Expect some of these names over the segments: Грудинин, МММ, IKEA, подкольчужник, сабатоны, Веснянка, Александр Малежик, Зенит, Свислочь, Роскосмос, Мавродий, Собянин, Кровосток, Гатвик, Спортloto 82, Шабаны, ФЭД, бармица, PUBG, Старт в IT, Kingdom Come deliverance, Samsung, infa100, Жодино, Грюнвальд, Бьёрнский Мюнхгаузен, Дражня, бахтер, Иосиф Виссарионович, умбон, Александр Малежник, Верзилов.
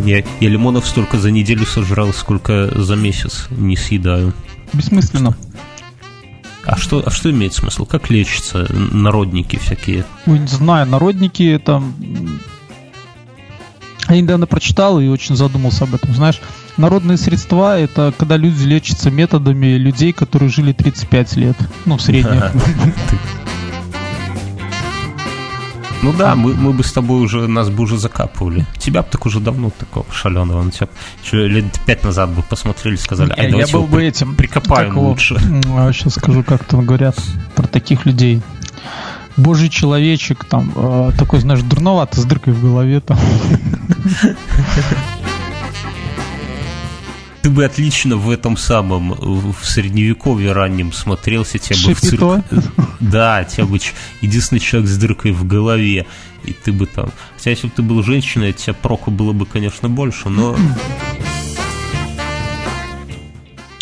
гоняю. Я лимонов столько за неделю сожрал, сколько за месяц не съедаю. Бессмысленно. А что имеет смысл? Как лечатся народники всякие? Ой, не знаю, народники там... Я недавно прочитал и очень задумался об этом. Знаешь, народные средства — это когда люди лечатся методами людей, которые жили 35 лет. Ну, в среднем. Ну да, мы бы с тобой уже, нас бы уже закапывали. Тебя бы так уже давно, такого шаленого, на тебя лет 5 назад бы посмотрели, сказали, ай, давайте я был бы этим, прикопаем лучше. Сейчас скажу, как там говорят про таких людей. Божий человечек, там, такой, знаешь, дурноватый, с дыркой в голове, там. Ты бы отлично в этом самом, в средневековье раннем смотрелся, тебя бы в цирк... Да, тебя бы единственный человек с дыркой в голове, и ты бы там... Хотя, если бы ты был женщиной, тебя проку было бы, конечно, больше, но...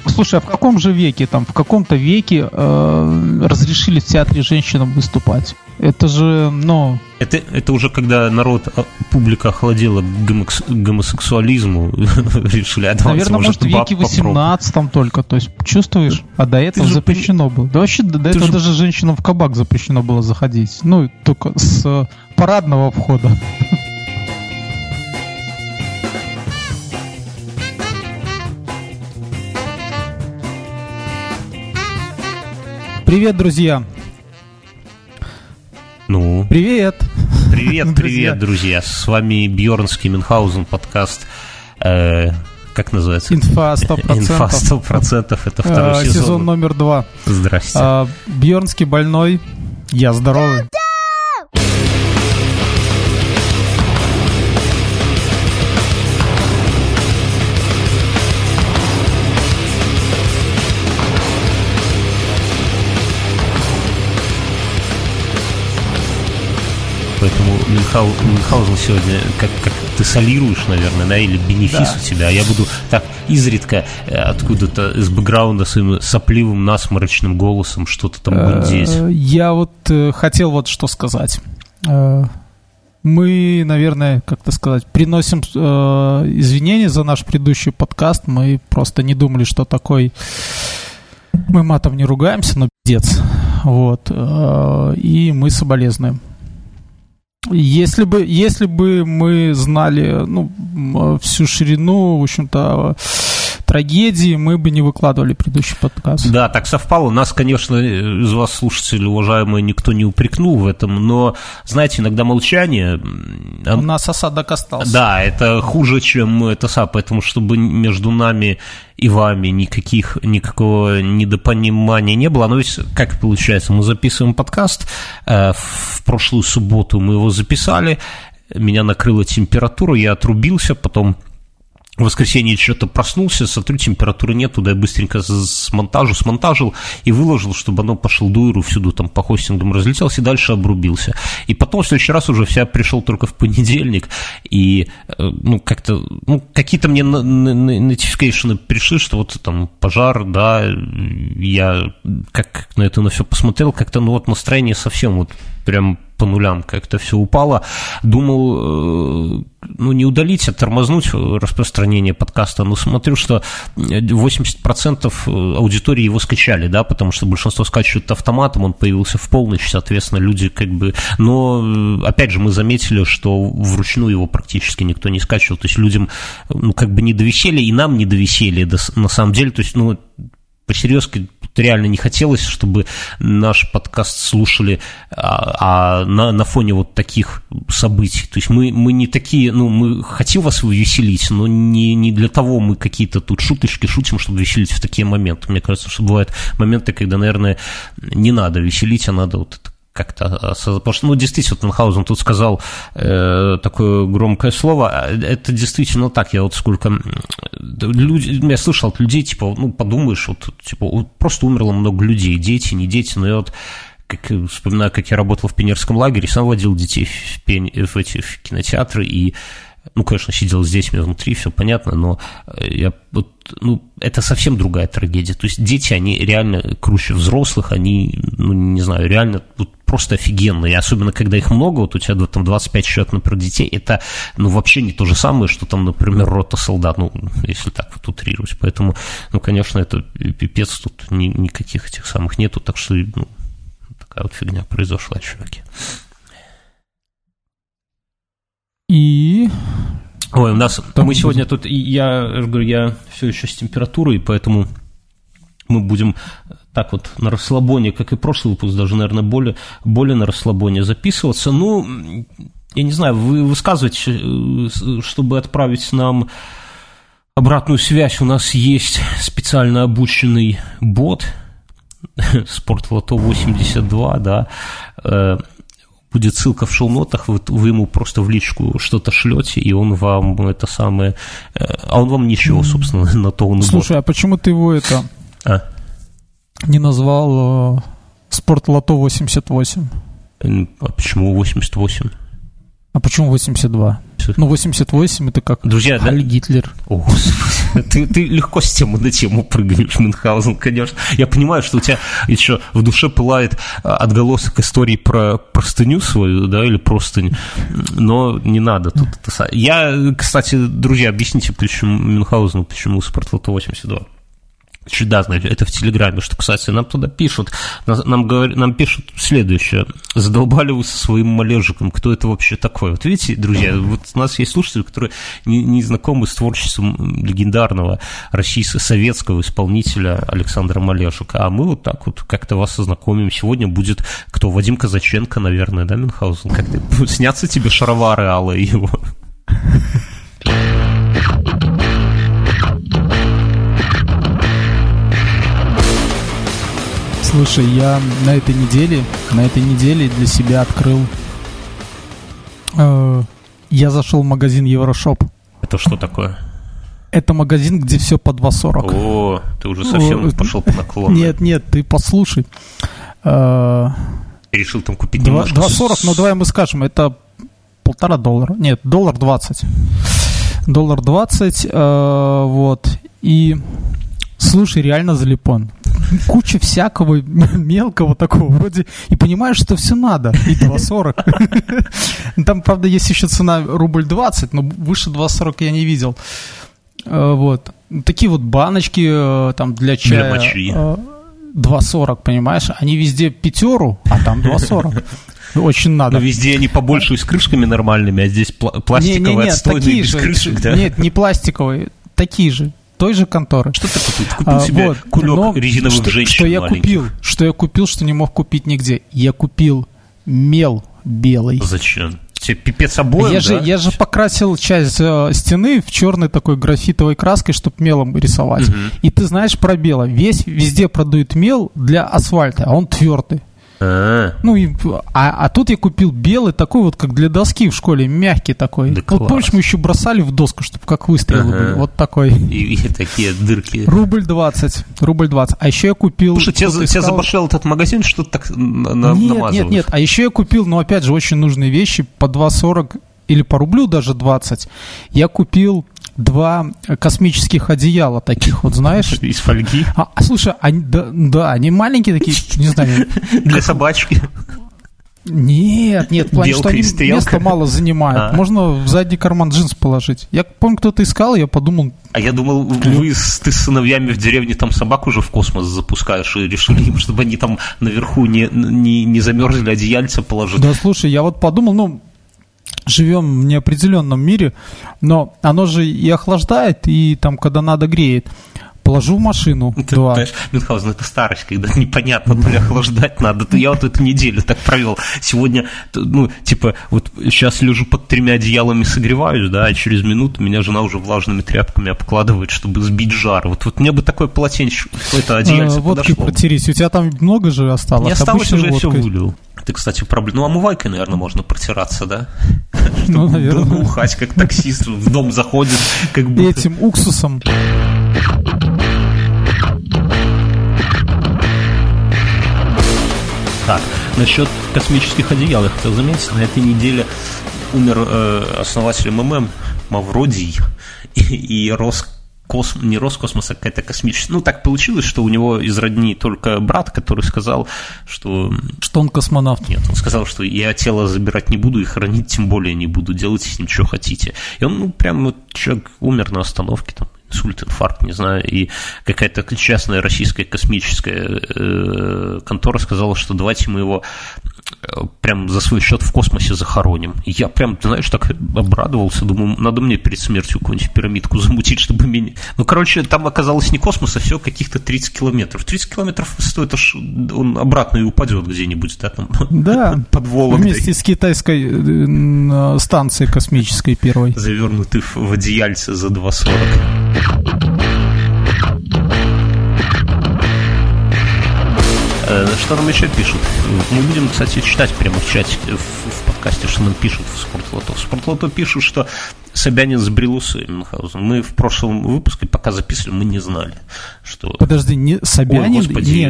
Слушай, а в каком же веке, там, в каком-то веке разрешили в театре женщинам выступать? Это же, ну... Это уже когда народ, публика охладела к гомосексуализму, решили, а давайте, наверное, может, в веке 18-м только, то есть, чувствуешь? А до этого запрещено было. Да вообще, до этого даже женщинам в кабак запрещено было заходить. Ну, только с парадного входа. Привет, друзья. Ну. Привет. Привет, привет, друзья. С вами Бьёрнский Мюнхгаузен, подкаст. Как называется? Инфа 100%. Это второй сезон. Сезон номер 2. Здрасте. Бьёрнский больной. Я здоровый. Поэтому Мюнхгаузен сегодня, как ты солируешь, наверное, да, или бенефис да. У тебя. Я буду так изредка откуда-то из бэкграунда своим сопливым насморочным голосом что-то там гудеть. Я вот хотел вот что сказать. Мы, наверное, как-то сказать, приносим извинения за наш предыдущий подкаст. Мы просто не думали, что такой... Мы матом не ругаемся, но пиздец. Вот. И мы соболезнуем. Если бы мы знали, ну, всю ширину, в общем-то, трагедии, мы бы не выкладывали предыдущий подкаст. Да, так совпало. Нас, конечно, из вас, слушатели, уважаемые, никто не упрекнул в этом, но, знаете, иногда молчание... У нас осадок остался. Да, это хуже, чем это сам, поэтому, чтобы между нами... и вами никакого недопонимания не было. Но ведь, как получается, мы записываем подкаст, в прошлую субботу мы его записали, меня накрыла температура, я отрубился, потом в воскресенье что-то проснулся, смотрю, температуры нет, туда я быстренько смонтажил и выложил, чтобы оно пошел дуэру всюду, там по хостингам разлетелось, и дальше обрубился. И потом в следующий раз уже я пришел только в понедельник, и какие-то мне notification пришли, что вот там пожар, да, я как на это на все посмотрел, как-то настроение совсем прям по нулям как-то все упало. Думал, не удалить, а тормознуть распространение подкаста. Но смотрю, что 80% аудитории его скачали, да, потому что большинство скачивают автоматом, он появился в полночь, соответственно, люди как бы... Но, опять же, мы заметили, что вручную его практически никто не скачивал, то есть людям, как бы не до веселья, и нам не до веселья, на самом деле, то есть, по-серьезски, реально не хотелось, чтобы наш подкаст слушали на фоне вот таких событий. То есть мы не такие, мы хотим вас веселить, но не для того мы какие-то тут шуточки шутим, чтобы веселить в такие моменты. Мне кажется, что бывают моменты, когда, наверное, не надо веселить, а надо вот это как-то... Потому что, действительно, Мюнхгаузен тут сказал такое громкое слово. Это действительно так. Я вот сколько... Я слышал от людей, типа, подумаешь, просто умерло много людей. Дети, не дети. Но я вот вспоминаю, как я работал в пионерском лагере, сам водил детей в кинотеатры, и Ну, конечно, сидел здесь, внутри, все понятно, но я, вот, ну, это совсем другая трагедия. То есть дети, они реально круче взрослых, они, ну, не знаю, реально вот, просто офигенные. Особенно, когда их много, вот у тебя там 25 человек, например, детей, это, ну, вообще не то же самое, что там, например, рота солдат, ну, если так вот утрировать. Поэтому, ну, конечно, это пипец, тут никаких этих самых нету, так что, ну, такая вот фигня произошла, чуваки. И... Ой, у нас... Там мы сегодня тут... Я все еще с температурой, поэтому мы будем так вот на расслабоне, как и прошлый выпуск, даже, наверное, более на расслабоне записываться. Ну, я не знаю, вы высказываете, чтобы отправить нам обратную связь. У нас есть специально обученный бот, Спортloto 82, да, будет ссылка в шоу-нотах, вы ему просто в личку что-то шлете, и он вам это самое... А он вам ничего, собственно, на то он и... Слушай, а почему ты его это не назвал Спортлото 88? А почему 88? А почему 82? Ну, 88 это как Друзья, Халь Гитлер. О, Господи, ты легко с темы на тему прыгаешь, Мюнхгаузен, конечно. Я понимаю, что у тебя еще в душе пылает отголосок истории про простыню свою, да, или простынь, но не надо тут это... Я, кстати, друзья, объясните, почему Мюнхгаузену, почему Спортлото 82? Да, знаете, это в Телеграме, что, кстати, нам туда пишут, нам пишут следующее: задолбали вы со своим Малежиком, кто это вообще такой? Вот видите, друзья, вот у нас есть слушатели, которые не знакомы с творчеством легендарного российского советского исполнителя Александра Малежика, а мы вот так вот как-то вас ознакомим. Сегодня будет кто? Вадим Казаченко, наверное, да, Мюнхгаузен? Как-то снятся тебе шаровары алые его? Слушай, я на этой неделе для себя открыл... я зашел в магазин Еврошоп. Это что такое? Это магазин, где все по 2,40. О, ты уже совсем пошел по наклону. Нет, ты послушай. Ты решил там купить немножко... 2,40, но давай мы скажем, это $1.50. Нет, $1.20. $1.20, вот. И... Слушай, реально залипон. Куча всякого мелкого такого вроде. И понимаешь, что все надо. И 2,40. Там, правда, есть еще цена $1.20, но выше 2,40 я не видел. Вот. Такие вот баночки там для чая. Для мочи. 2,40, понимаешь? Они везде пятеру, а там 2,40. Очень надо. Но везде они побольше и с крышками нормальными, а здесь пластиковые, отстойные, без крышек. Да? Нет, не пластиковые, такие же. Той же конторы. Что ты купил? Ты купил себе вот, кулек резиновых женщин что я купил, что не мог купить нигде. Я купил мел белый. Зачем? Тебе пипец обоим, да? Я же покрасил часть стены в черной такой графитовой краской, чтобы мелом рисовать. Угу. И ты знаешь про бело. Везде продают мел для асфальта, а он твердый. Ну, а тут я купил белый, такой вот, как для доски в школе, мягкий такой. Да, вот, помнишь, мы еще бросали в доску, чтобы как выстрелы были. Вот такой. И такие дырки. $1.20. А еще я купил... Слушай, тебя забашлял этот магазин, что-то так намазываешь? Нет. А еще я купил, ну, опять же, очень нужные вещи по 2,40 или по рублю даже 20. Я купил... 2 космических одеяла таких, вот знаешь. Из фольги? Слушай, они, да, они маленькие такие, не знаю. Для собачки? Нет, в плане, что они места мало занимают. Можно в задний карман джинс положить. Я помню, кто-то искал, я подумал... А я думал, ты с сыновьями в деревне там собак уже в космос запускаешь и решили им, чтобы они там наверху не замерзли, одеяльца положить. Да, слушай, я вот подумал, ну... Живем в неопределенном мире, но оно же и охлаждает, и там, когда надо, греет. Положу в машину. Ты знаешь, Мюнхгаузен, это старость, когда непонятно, то ли охлаждать надо. Я вот эту неделю так провел. Сегодня, ну, типа, вот сейчас лежу под 3 одеялами, согреваюсь, да, а через минуту меня жена уже влажными тряпками обкладывает, чтобы сбить жар. Вот мне бы такое полотенце, какое-то одеяльце водки подошло. Водки протереть. У тебя там много же осталось? Не осталось, уже водкой. Все вылил. Ты, кстати, проблем... Ну, омывайкой, наверное, можно протираться, да? Ну, наверное. Бухать, как таксист, в дом заходит, как будто... Этим уксусом... Так, насчет космических одеял я хотел заметить. На этой неделе умер основатель МММ Мавродий и не Роскосмос, а какая-то космическая. Ну, так получилось, что у него из родни только брат, который сказал, что он космонавт. Нет, он сказал, что я тело забирать не буду и хранить тем более не буду, делать с ним что хотите. И он, ну, прям вот человек умер на остановке, там, инсульт, инфаркт, не знаю, и какая-то частная российская космическая контора сказала, что давайте мы его прям за свой счет в космосе захороним. И я прям, знаешь, так обрадовался, думаю, надо мне перед смертью какую-нибудь пирамидку замутить, чтобы меня... Ну, короче, там оказалось не космос, а все каких-то 30 километров. 30 километров стоит, аж он обратно и упадет где-нибудь, да, там, да, под Вологдой. Вместе с китайской станцией космической первой. Завернутый в одеяльце за 2,40. Что нам еще пишут? Мы будем, кстати, читать прямо в чате, в подкасте, что нам пишут в Спортлото. В Спортлото пишут, что Собянин сбрил усы Мюнхгаузен. Мы в прошлом выпуске, пока записывали, мы не знали, что... Подожди, не Собянин? Ой, господи,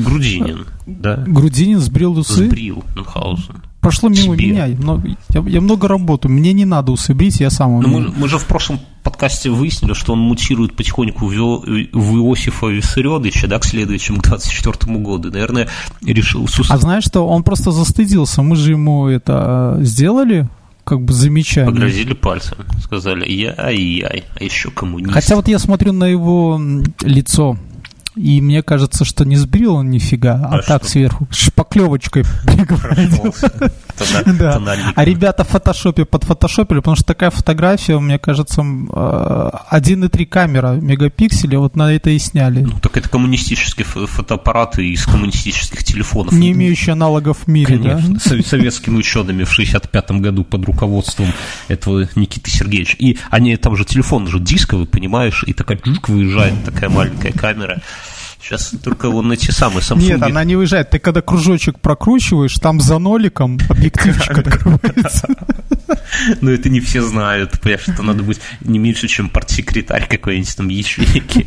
Грудинин. Да? Грудинин сбрил усы? Сбрил Мюнхгаузен. Прошло мимо меня, но я много работаю, мне не надо усы брить, я сам... Мы же в прошлом подкасте выяснили, что он мутирует потихоньку в Иосифа Виссарионовича, да, к следующему, к 24 году. Наверное, решил... А знаешь что, он просто застыдился, мы же ему это сделали... как бы замечание. Погрозили пальцем, сказали, яй-яй, а еще коммунист. Хотя вот я смотрю на его лицо, и мне кажется, что не сбрил он нифига, а так что? Сверху шпаклевочкой пригладил. Да. А ребята в фотошопе подфотошопили, потому что такая фотография, мне кажется, 1,3 камера мегапикселя, вот на это и сняли. Ну, так это коммунистические фотоаппараты из коммунистических телефонов. Не имеющие аналогов в мире, конечно, да? Советскими учеными в 65-м году под руководством этого Никиты Сергеевича. И они, там же телефон же дисковый, понимаешь, и такая джук выезжает, такая маленькая камера. Сейчас только вон эти самые Samsung. Нет, она не выезжает. Ты когда кружочек прокручиваешь, там за ноликом объективчик открывается. Ну, это не все знают. Понимаешь, что надо быть не меньше, чем партсекретарь какой-нибудь там ячейки.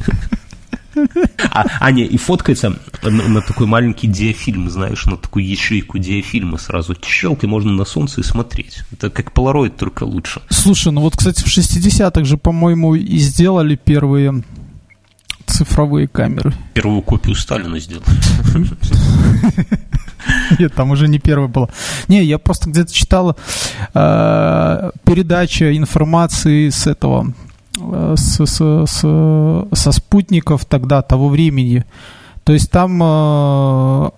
А не, и фоткается на такой маленький диафильм, знаешь, на такую ячейку диафильма сразу. Щелкай, можно на солнце и смотреть. Это как полароид, только лучше. Слушай, ну вот, кстати, в 60-х же, по-моему, и сделали первые... цифровые камеры. Первую копию Сталина сделали. Нет, там уже не первая была. Не, я просто где-то читал передача информации с этого, со спутников тогда, того времени. То есть там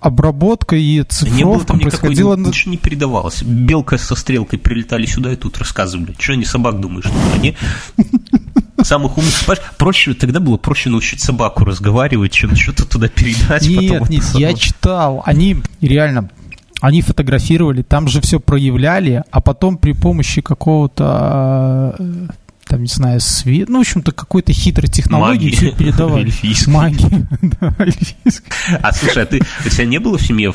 обработка и цифровка происходила... Ничего не передавалось. Белка со стрелкой прилетали сюда и тут рассказывали. Что они собак думают, что они... Самых умных. Проще, тогда было проще научить собаку разговаривать, чем что-то туда передать. Нет, нет, я читал. Они реально, они фотографировали, там же все проявляли, а потом при помощи какого-то, там, не знаю, ну, в общем-то, какой-то хитрой технологии все передавали. Эльфийской. Магии. Да, эльфийской. А слушай, а ты, у тебя не было в семье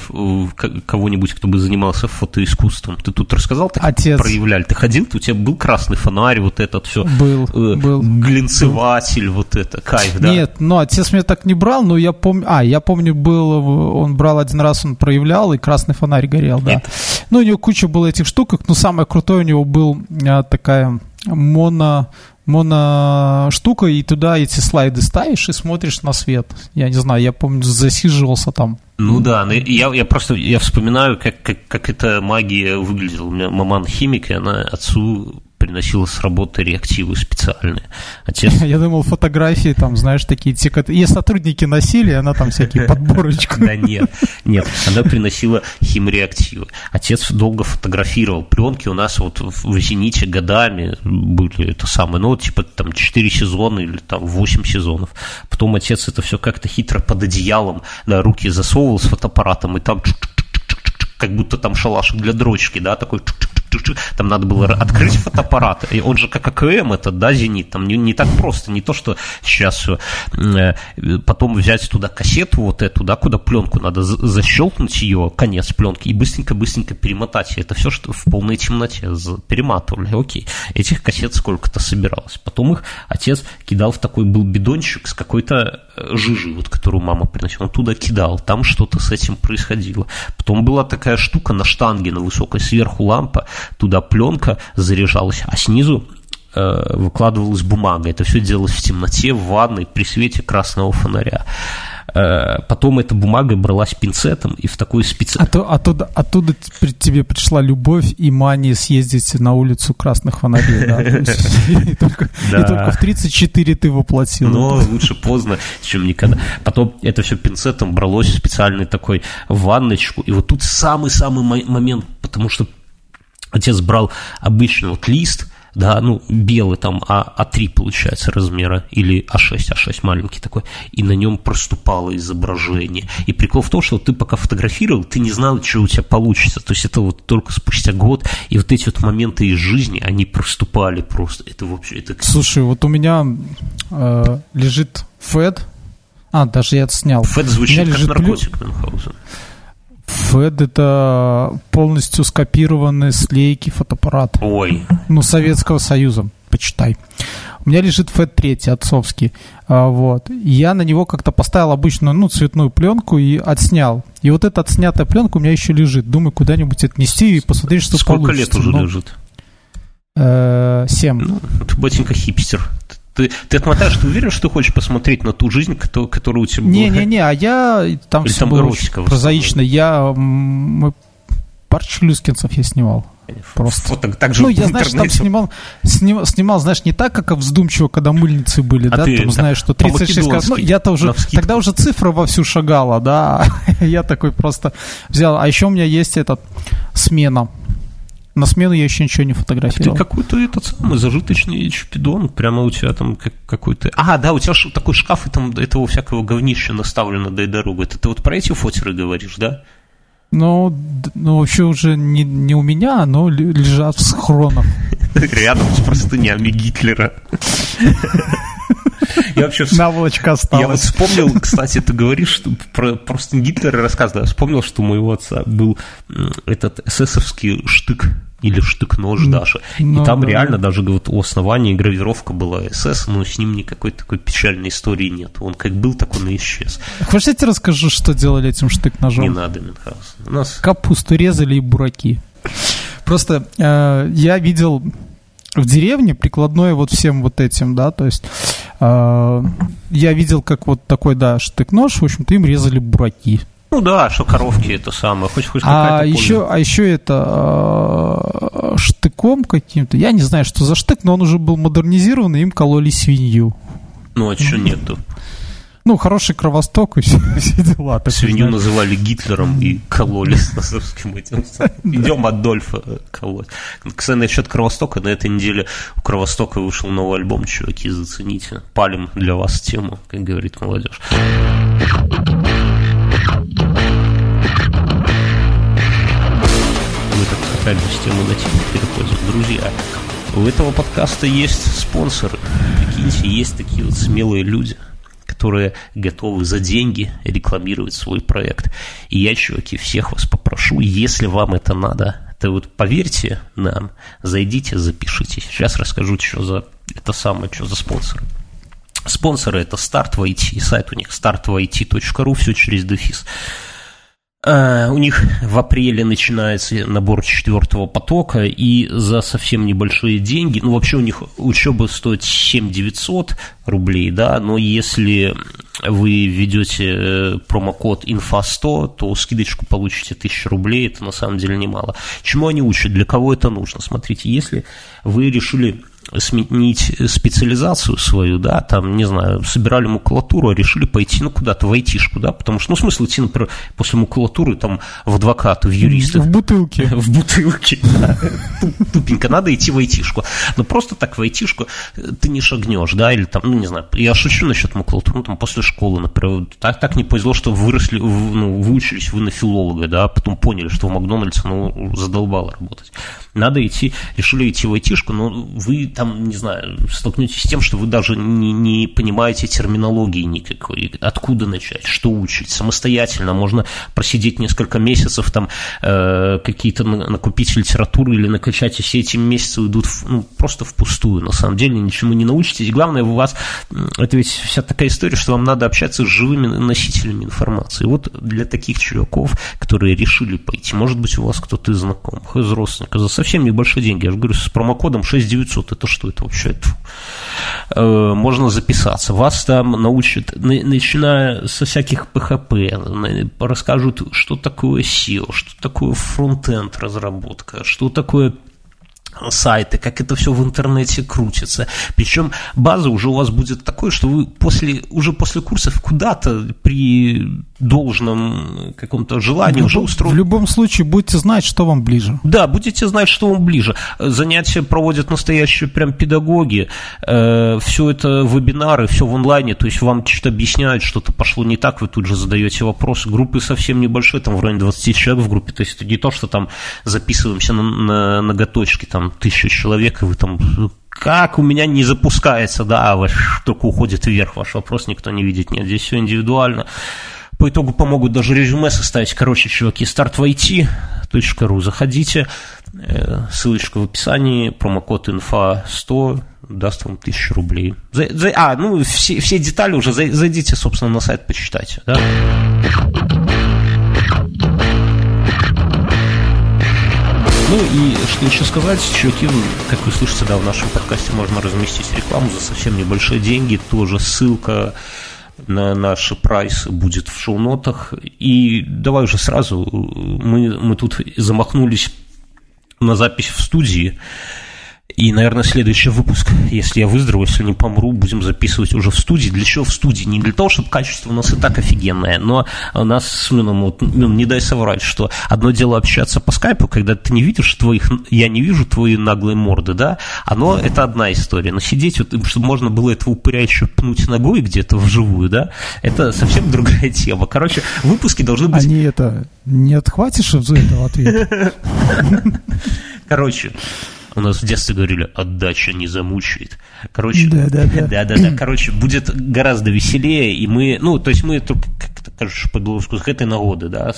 кого-нибудь, кто бы занимался фотоискусством? Ты тут рассказал, так отец. Проявляли. Ты ходил, у тебя был красный фонарь, вот этот все. Был. Глинцеватель, вот это, кайф, да? Нет, ну, отец меня так не брал, но я помню... я помню, был, он брал один раз, он проявлял, и красный фонарь горел, да. Это... Ну, у него куча было этих штук, но самое крутое у него был такая... моноштука, и туда эти слайды ставишь и смотришь на свет. Я не знаю, я помню, засиживался там. Ну да, я вспоминаю, как эта магия выглядела. У меня маман химик, и она отцу приносила с работы реактивы специальные. Отец... Я думал, фотографии там, знаешь, такие те, и сотрудники носили, она там всякие подборочки. Да нет, она приносила химреактивы. Отец долго фотографировал. Пленки у нас вот в «Зените» годами были это самое, ну, типа там 4 сезона или там 8 сезонов. Потом отец это все как-то хитро под одеялом, да, руки засовывал с фотоаппаратом, и там как будто там шалашик для дрочки, да, такой... Там надо было открыть фотоаппарат. И он же как АКМ этот, да, «Зенит». Там не так просто, не то, что сейчас все. Потом взять туда кассету вот эту, да, куда пленку надо защелкнуть ее, конец пленки, и быстренько-быстренько перемотать. Это все, что в полной темноте перематывали. Окей. Этих кассет сколько-то собиралось. Потом их отец кидал в такой был бидончик с какой-то жижей, вот, которую мама приносила. Он туда кидал. Там что-то с этим происходило. Потом была такая штука на штанге, на высокой, сверху лампа, туда пленка заряжалась, а снизу выкладывалась бумага. Это все делалось в темноте, в ванной, при свете красного фонаря. Потом эта бумага бралась пинцетом и в такой Оттуда тебе пришла любовь и мания съездить на улицу красных фонарей, да? И только в 34 ты воплотил. Но лучше поздно, чем никогда. Потом это все пинцетом бралось в специальной такой ванночку. И вот тут самый-самый момент, потому что отец брал обычный вот лист, да, ну, белый там А3 получается размера, или А6 маленький такой, и на нем проступало изображение. И прикол в том, что ты пока фотографировал, ты не знал, что у тебя получится. То есть это вот только спустя год, и вот эти вот моменты из жизни, они проступали просто. Это вообще... Это... Слушай, вот у меня лежит ФЭД. А, даже я это снял. ФЭД звучит как наркотик Мюнхгаузена. ФЭД — это полностью скопированные с лейки фотоаппарат. Ой. Ну, Советского Союза, почитай. У меня лежит ФЭД 3, отцовский. Вот. Я на него как-то поставил обычную, ну, цветную пленку и отснял. И вот эта отснятая пленка у меня еще лежит. Думаю, куда-нибудь отнести и посмотреть, что получится. Сколько лет уже лежит? 7. Ну, ты, батенька, хипстер. Ты отмотаешь, ты уверен, что ты хочешь посмотреть на ту жизнь, которая у тебя была? Не-не-не, а я там или все там было прозаично. Мы парк Челюскинцев я снимал. Просто. Вот так же, ну, я, знаешь, там снимал, знаешь, не так, как вздумчиво, когда мыльницы были, а да, ты там, знаешь, что 36 раз, ну, я-то уже, тогда уже цифра вовсю шагала, да, я такой просто взял, а еще у меня есть смена. На смену я еще ничего не фотографировал. Ты какой-то зажиточный чупидон. Прямо у тебя там какой-то... А, да, у тебя такой шкаф, и там этого всякого говнища наставлено, дай дорогу. Это ты вот про эти фотеры говоришь, да? Ну вообще уже не у меня, но лежат в схронах. Рядом с простынями Гитлера. Наволочка осталась. Я вот вспомнил, кстати, ты говоришь про просто Гитлера рассказывал. Я вспомнил, что у моего отца был этот эсэсовский штык или штык-нож даже. И там реально даже вот у основания гравировка была СС, но с ним никакой такой печальной истории нет. Он как был, так он и исчез. Хочешь, я тебе расскажу, что делали этим штык-ножом? Не надо, Мюнхгаузен. У нас капусту резали и бураки. Просто я видел в деревне прикладное вот всем вот этим, да, то есть я видел, как вот такой, да, штык-нож, в общем-то, им резали бураки. Ну да, что коровки это самое, хоть какая-то польза. А еще это штыком каким-то, я не знаю, что за штык, но он уже был модернизирован, и им кололи свинью. Ну, а чего нету? Ну, хороший Кровосток и все дела. Свинью называли Гитлером и кололи с насовским этим. Идем Адольфа колоть. Кстати, насчет Кровостока. На этой неделе у Кровостока вышел новый альбом. Чуваки, зацените. Палим для вас тему, как говорит молодежь. Мы так катались с темы на тему переходим. Друзья, у этого подкаста есть спонсоры. Прикиньте, есть такие вот смелые люди, которые готовы за деньги рекламировать свой проект. И я, чуваки, всех вас попрошу, если вам это надо, то вот поверьте нам, зайдите, запишитесь. Сейчас расскажу, что за спонсоры. Спонсоры – это Старт в IT, сайт у них startvit.ru, все через дефис. У них в апреле начинается набор 4-го потока, и за совсем небольшие деньги, ну, вообще у них учеба стоит 7900 рублей, да, но если вы введете промокод infa100, то скидочку получите 1000 рублей, это на самом деле немало. Чему они учат, для кого это нужно? Смотрите, если вы решили сменить специализацию свою, да, там, не знаю, собирали макулатуру, а решили пойти, ну, куда-то в айтишку, да, потому что, ну, смысл идти, например, после макулатуры, там, в адвокаты, в юристы. В бутылке, да. Тупенько, надо идти в айтишку. Но просто так в айтишку ты не шагнешь, да, или там, ну, не знаю, я шучу насчет макулатуры, ну, там, после школы, например, так не повезло, что выучились вы на филолога, да, потом поняли, что в Макдональдсе, ну, задолбало работать. Надо идти, решили идти в айтишку, но вы там, не знаю, столкнетесь с тем, что вы даже не понимаете терминологии никакой, откуда начать, что учить, самостоятельно, можно просидеть несколько месяцев, там, какие-то накупить литературу или накачать, и все эти месяцы уйдут просто впустую, на самом деле, ничему не научитесь, главное, у вас, это ведь вся такая история, что вам надо общаться с живыми носителями информации, вот для таких чуваков, которые решили пойти, может быть, у вас кто-то из знакомых, из родственников, за совсем небольшие деньги, я же говорю, с промокодом 6900, это то что это вообще? Можно записаться. Вас там научат, начиная со всяких ПХП, расскажут, что такое SEO, что такое фронтенд разработка, что такое сайты, как это все в интернете крутится. Причем база уже у вас будет такой, что вы уже после курсов куда-то при должном каком-то желании уже устроите. В любом случае будете знать, что вам ближе. Да, будете знать, что вам ближе. Занятия проводят настоящие прям педагоги. Все это вебинары, все в онлайне. То есть вам что-то объясняют, что-то пошло не так, вы тут же задаете вопрос. Группы совсем небольшие, там в районе 20 человек в группе. То есть это не то, что там записываемся на ноготочки, там 1000 человек, и вы там, как у меня не запускается, да, только уходит вверх, ваш вопрос никто не видит, нет, здесь все индивидуально. По итогу помогут даже резюме составить, короче, чуваки, старт в IT.ru, заходите, ссылочка в описании, промокод infa100 даст вам 1000 рублей. Все детали уже, зайдите, собственно, на сайт, почитайте, да. Ну и что еще сказать, чуваки, как вы слышите, да, в нашем подкасте можно разместить рекламу за совсем небольшие деньги, тоже ссылка на наши прайсы будет в шоу-нотах, и давай уже сразу, мы тут замахнулись на запись в студии, и, наверное, следующий выпуск, если я выздоровею, если не помру, будем записывать уже в студии. Для чего в студии? Не для того, чтобы качество у нас и так офигенное, но у нас с Мином, не дай соврать, что одно дело общаться по скайпу, когда ты не видишь твоих, я не вижу твои наглые морды, да, это одна история, но сидеть, чтобы можно было этого упыря еще пнуть ногой где-то вживую, да, это совсем другая тема. Короче, выпуски должны быть... Не отхватишь за этого ответа? Короче... У нас в детстве говорили, отдача не замучает. Короче, будет гораздо веселее, и мы, мы только, по-белорусски, к этой нагоде, да,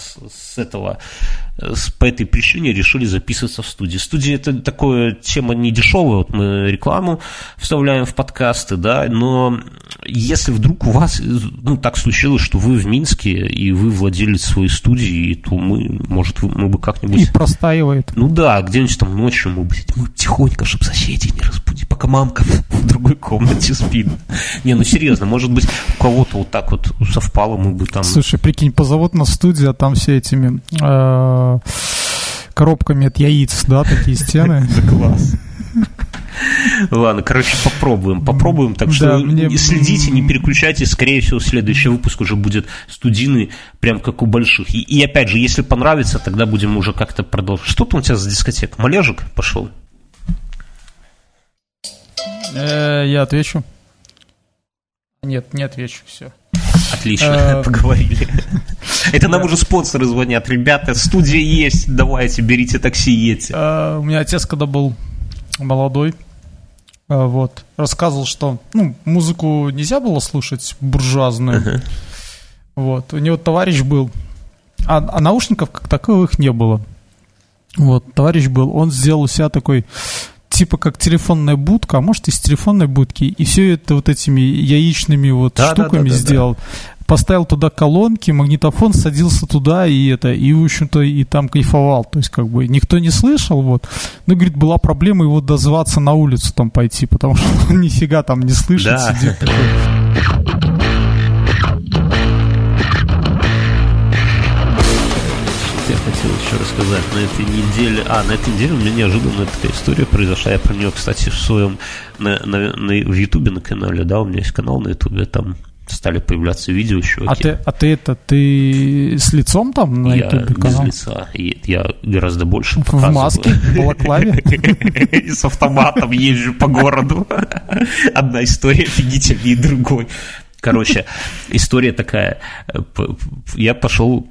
по этой причине решили записываться в студии. Студия – это такая тема не дешевая, вот мы рекламу вставляем в подкасты, да, но если вдруг у вас, так случилось, что вы в Минске, и вы владелец своей студии, то мы бы как-нибудь… И простаивает. Где-нибудь там ночью мы тихонько, чтобы соседей не разбудить, пока мамка в другой комнате спит. Серьезно, может быть, у кого-то вот так вот совпало, мы бы там... Слушай, прикинь, позовут нас в студию, а там все этими коробками от яиц, да, такие стены. Это класс. Ладно, попробуем, так что следите, не переключайтесь, скорее всего, следующий выпуск уже будет студийный, прям как у больших. И опять же, если понравится, тогда будем уже как-то продолжать. Что там у тебя за дискотека? Малежик пошел? Я отвечу. Нет, не отвечу, все. Отлично, поговорили. Это нам уже спонсоры звонят. Ребята, студия есть, давайте, берите такси, едьте. У меня отец, когда был молодой, рассказывал, что музыку нельзя было слушать буржуазную. Uh-huh. У него товарищ был, а наушников как таковых не было. Товарищ был, он сделал у себя такой, типа как телефонная будка, а может из телефонной будки, и все это этими яичными штуками сделал. Поставил туда колонки, магнитофон, садился туда и в общем-то, и там кайфовал. То есть, никто не слышал, говорит, была проблема его дозваться на улицу там пойти, потому что он нифига там не слышит, да. Сидит такой. Я хотел еще рассказать. На этой неделе у меня неожиданно такая история произошла. Я про нее, кстати, в своем... в Ютубе на канале, да, у меня есть канал на Ютубе, там... Стали появляться видео, чуваки. Ты с лицом там на YouTube канал? Я без лица, я гораздо больше показываю. В маске, в балаклаве? И с автоматом езжу по городу. Одна история офигительнее другой. Короче, история такая. Я пошел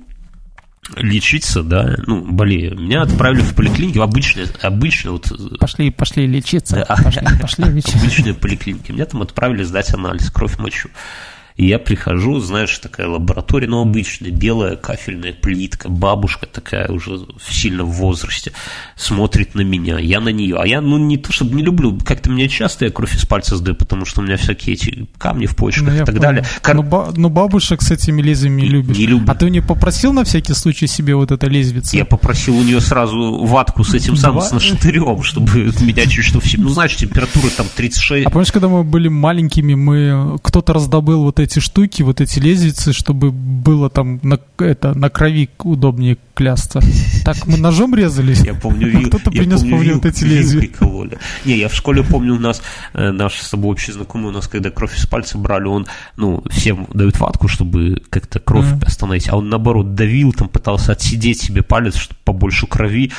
лечиться, да, болею. Меня отправили в поликлинику, обычно Пошли лечиться. Обычные поликлиники. Меня там отправили сдать анализ, кровь, мочу. И я прихожу, знаешь, такая лаборатория, но обычная, белая кафельная плитка, бабушка такая уже сильно в возрасте, смотрит на меня, я на нее, а я, ну, не то чтобы не люблю, как-то меня часто я кровь из пальца сдаю, потому что у меня всякие эти камни в почках и так далее. Но бабушек с этими лезвиями любишь. Не люблю. А ты у нее попросил на всякий случай себе вот это лезвице? Я попросил у нее сразу ватку с этим самым, с нашатырем, чтобы меня чуть что все. Ну, знаешь, температура там 36. А помнишь, когда мы были маленькими, мы кто-то раздобыл вот эти штуки, вот эти лезвицы, чтобы было там на крови удобнее клясться. Так мы ножом резались. Я помню, кто-то принес по мне вот эти лезвия. Не, я в школе помню, у нас наш с тобой общий знакомый, у нас когда кровь из пальца брали, он, ну, всем дают ватку, чтобы как-то кровь остановить, а он наоборот давил, там пытался отсидеть себе палец, чтобы побольше крови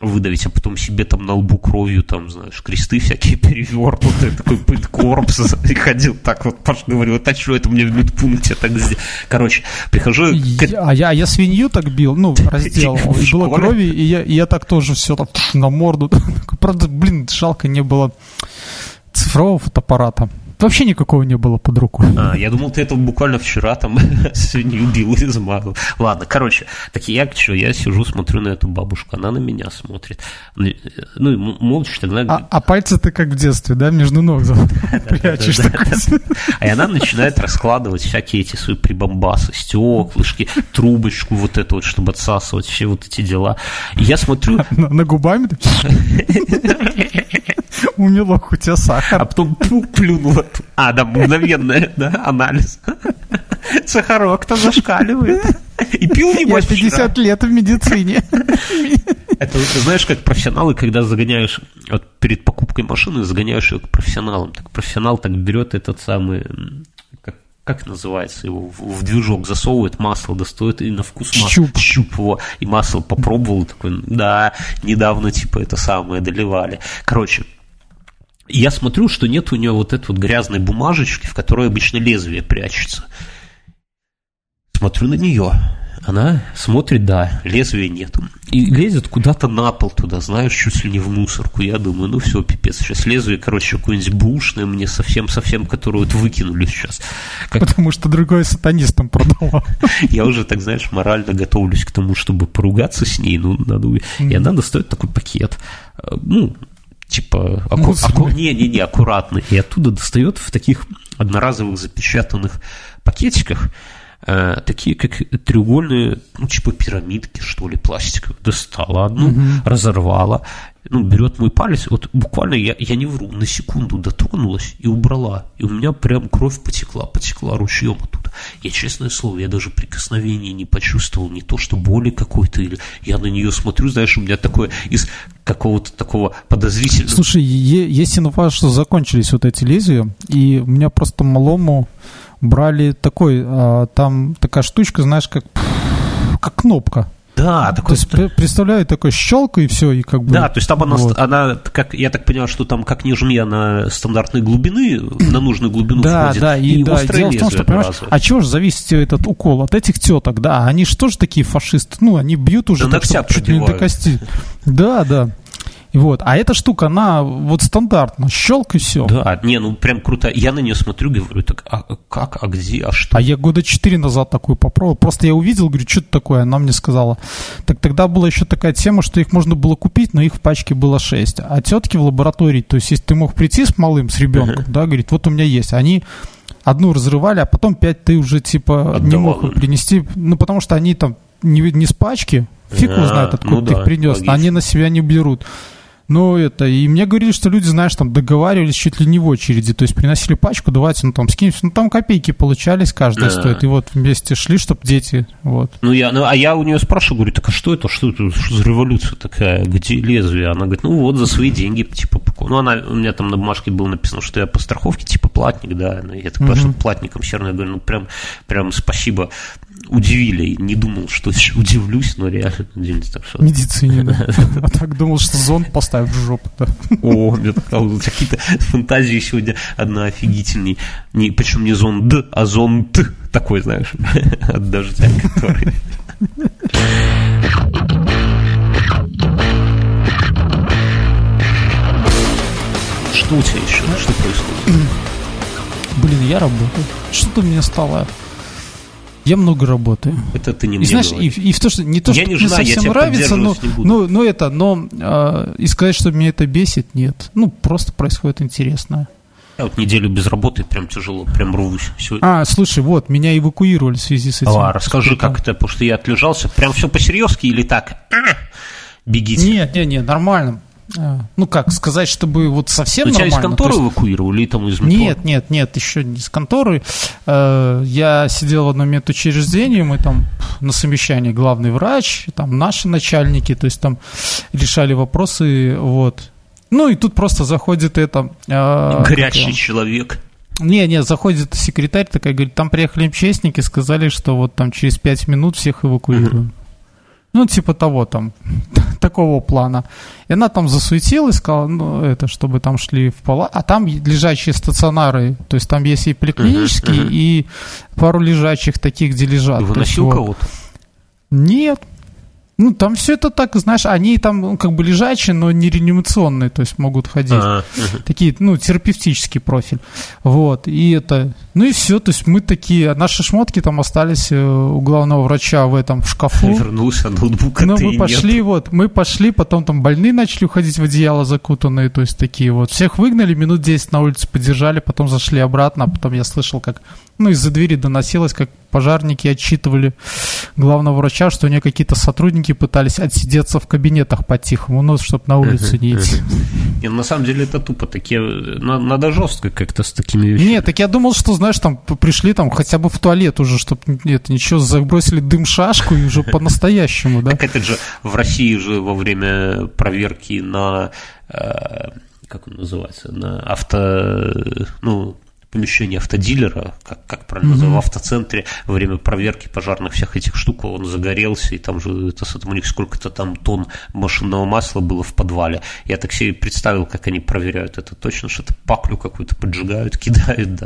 выдавить, а потом себе там на лбу кровью, там, знаешь, кресты всякие перевернутые, такой корпус, и ходил так вот, Паш, говорил, а что это мне в медпункте так сделать? Короче, прихожу... Я свинью так бил, ну, разделал, и было крови, и я так тоже все там на морду. Правда, блин, жалко, не было цифрового фотоаппарата. Вообще никакого не было под руку. Я думал, ты это буквально вчера там свинью бил и измазал. Ладно, короче, так я сижу, смотрю на эту бабушку, она на меня смотрит. Ну, и молча тогда... А пальцы ты как в детстве, да, между ног прячешь? А она начинает раскладывать всякие эти свои прибамбасы, стеклышки, трубочку вот эту вот, чтобы отсасывать, все вот эти дела. И я смотрю... На губами? Умелок, у тебя сахар. А потом плюнула. Да, мгновенный, да, анализ. Сахарок-то зашкаливает. И пил, небось, вчера. Я 50 лет в медицине. Это, ты знаешь, как профессионалы, когда загоняешь, вот перед покупкой машины загоняешь ее к профессионалам. Так профессионал так берет этот самый... Как называется, его в движок засовывает, масло достает и на вкус щуп его, и масло попробовал, такой, да, недавно типа это самое доливали. Короче, я смотрю, что нет у нее вот этой вот грязной бумажечки, в которой обычно лезвие прячется. Смотрю на нее. Она смотрит, да, лезвия нет. И лезет куда-то на пол туда, знаешь, чуть ли не в мусорку. Я думаю, ну все, пипец, сейчас лезвие, короче, какое-нибудь бушное мне совсем-совсем, которую вот выкинули сейчас. Потому что другой сатанистом продала. Я уже, так знаешь, морально готовлюсь к тому, чтобы поругаться с ней. Ну, надо... И она достает такой пакет, ну, типа... Не-не-не, аккуратный. И оттуда достает в таких одноразовых запечатанных пакетиках такие, как треугольные, ну, типа пирамидки, что ли, пластиковые. Достала одну, разорвала. Ну, берет мой палец. Вот буквально, я не вру, на секунду дотронулась и убрала. И у меня прям кровь потекла ручьем оттуда. Я, честное слово, я даже прикосновения не почувствовал. Не то, что боли какой-то. Или я на нее смотрю, знаешь, у меня такое из какого-то такого подозрительного... Слушай, есть инфа, что закончились вот эти лезвия. И у меня просто малому... брали такой, там такая штучка, знаешь, как кнопка. Да, такой. То есть, представляю, такой щелк, и все, и как бы. Да, то есть там она, вот. Она как, я так понимаю, что там как не жми, она стандартной глубины, на нужную глубину входит. Да, и да, острое лезвие. Дело в том, что, понимаешь, а чего же зависит этот укол от этих теток, да, они же тоже такие фашисты, ну, они бьют уже так, что чуть ли не до кости. Да, да. Вот. А эта штука, она вот стандартно, щелк и все. Да, не, ну прям круто. Я на нее смотрю, говорю, так, а как, а где, а что? А я 4 года назад такую попробовал. Просто я увидел, говорю, что это такое, она мне сказала. Так тогда была еще такая тема, что их можно было купить, но их в пачке было 6. А тетки в лаборатории, то есть если ты мог прийти с малым, с ребенком, да, говорит, вот у меня есть, они... Одну разрывали, а потом 5 ты уже типа отдавал. Не мог их принести. Ну, потому что они там не с пачки, фиг его знает, откуда ты их принес. Логично. Они на себя не берут. Ну, это, и мне говорили, что люди, знаешь, там договаривались чуть ли не в очереди, то есть приносили пачку, давайте, ну, там, скинемся, ну, там копейки получались, каждая стоит, и вот вместе шли, чтоб дети, вот. Я у нее спрашиваю, говорю, так, а что это за революция такая, где лезвие? Она говорит, ну, вот, за свои деньги, типа, ну, она, у меня там на бумажке было написано, что я по страховке, типа, платник, да, ну, я так понимаю, что платником все равно, я говорю, ну, прям спасибо, удивили, не думал, что удивлюсь, но реально удивлюсь, так что... Медицине, да, а так думал, что зонт поставил в жопу, да. О, у меня какие-то фантазии сегодня одна офигительней. Причем не зон Д, а зон Т. Такой, знаешь, от дождя, который... Что у тебя еще? Что происходит? блин, я работаю. Что-то мне стало... Я много работаю. Это ты не мне знаешь, и в то, что не то, что мне совсем нравится, но и сказать, что меня это бесит, нет. Ну, просто происходит интересное. Я вот неделю без работы, прям тяжело, прям рвусь. Сегодня. А, слушай, вот, меня эвакуировали в связи с этим. А, расскажи, как это, потому что я отлежался. Прям все по-серьезски или так? Бегите. Нет, нормально. Ну, как сказать, чтобы вот совсем но нормально. Тебя из конторы эвакуировали? Там из метро? Нет, еще не из конторы. Я сидел в одном медучреждении, мы там на совещании главный врач, там наши начальники, то есть там решали вопросы, вот. Ну, и тут просто заходит это... Горячий человек. Заходит секретарь такая, говорит, там приехали МЧСники, сказали, что вот там через 5 минут всех эвакуируем. Ну, типа того там, такого плана. И она там засуетилась, сказала, чтобы там шли в палату. А там лежачие стационары, то есть там есть и поликлинические, и пару лежачих таких, где лежат. Выносил кого-то? Нет. Ну, там все это так, знаешь, они там как бы лежачие, но не реанимационные, то есть могут ходить. Такие, терапевтический профиль. Вот, и это... Ну, и все, то есть мы такие... Наши шмотки там остались у главного врача в этом шкафу. Вернулся ноутбук, а ты и нет. Но мы пошли, потом там больные начали уходить в одеяло закутанные, то есть такие вот. Всех выгнали, минут 10 на улице подержали, потом зашли обратно, а потом я слышал, как... из-за двери доносилось, как пожарники отчитывали главного врача, что у него какие-то сотрудники пытались отсидеться в кабинетах по-тихому, чтобы на улицу не идти. На самом деле это тупо такие... Надо жестко как-то с такими вещами. Нет, так я думал, что, знаешь, там пришли там хотя бы в туалет уже, чтобы ничего, забросили дым-шашку и уже по-настоящему, да? Так это же в России же во время проверки на... Как он называется? На авто... помещение автодилера, как правильно называют, в автоцентре, во время проверки пожарных всех этих штук, он загорелся, и там же у них сколько-то там тонн машинного масла было в подвале. Я так себе представил, как они проверяют это точно, что-то паклю какую-то поджигают, кидают,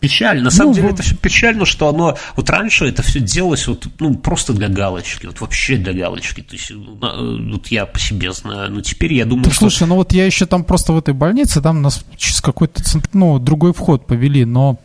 печально. На самом деле это все печально, что оно... Вот раньше это все делалось просто для галочки, вообще для галочки. То есть, я по себе знаю. Но теперь я думаю, слушай, я еще там просто в этой больнице, там нас через какой-то другой вход повели, но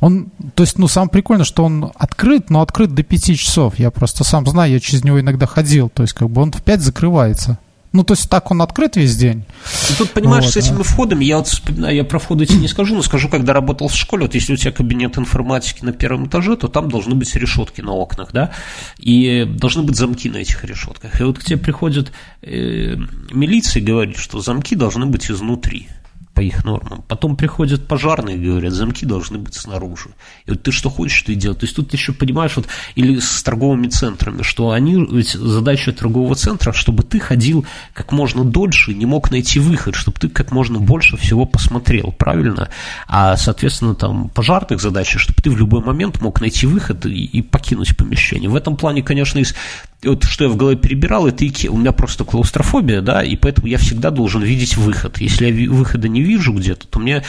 он... То есть, самое прикольное, что он открыт, но открыт до 5 часов. Я просто сам знаю, я через него иногда ходил. То есть, как бы он в 5 закрывается. То есть, так он открыт весь день. И тут, понимаешь, с этими входами, я вспоминаю, я про входы эти не скажу, но скажу, когда работал в школе, если у тебя кабинет информатики на первом этаже, то там должны быть решетки на окнах, да, и должны быть замки на этих решетках. И вот к тебе приходит милиция и говорит, что замки должны быть изнутри, по их нормам. Потом приходят пожарные и говорят, замки должны быть снаружи. И ты что хочешь, ты и делаешь. То есть тут еще понимаешь, или с торговыми центрами, что ведь задача торгового центра, чтобы ты ходил как можно дольше и не мог найти выход, чтобы ты как можно больше всего посмотрел, правильно? А, соответственно, там пожарных задача, чтобы ты в любой момент мог найти выход и покинуть помещение. В этом плане, конечно, что я в голове перебирал, это у меня просто клаустрофобия, да, и поэтому я всегда должен видеть выход. Если я выхода не вижу где-то, то мне,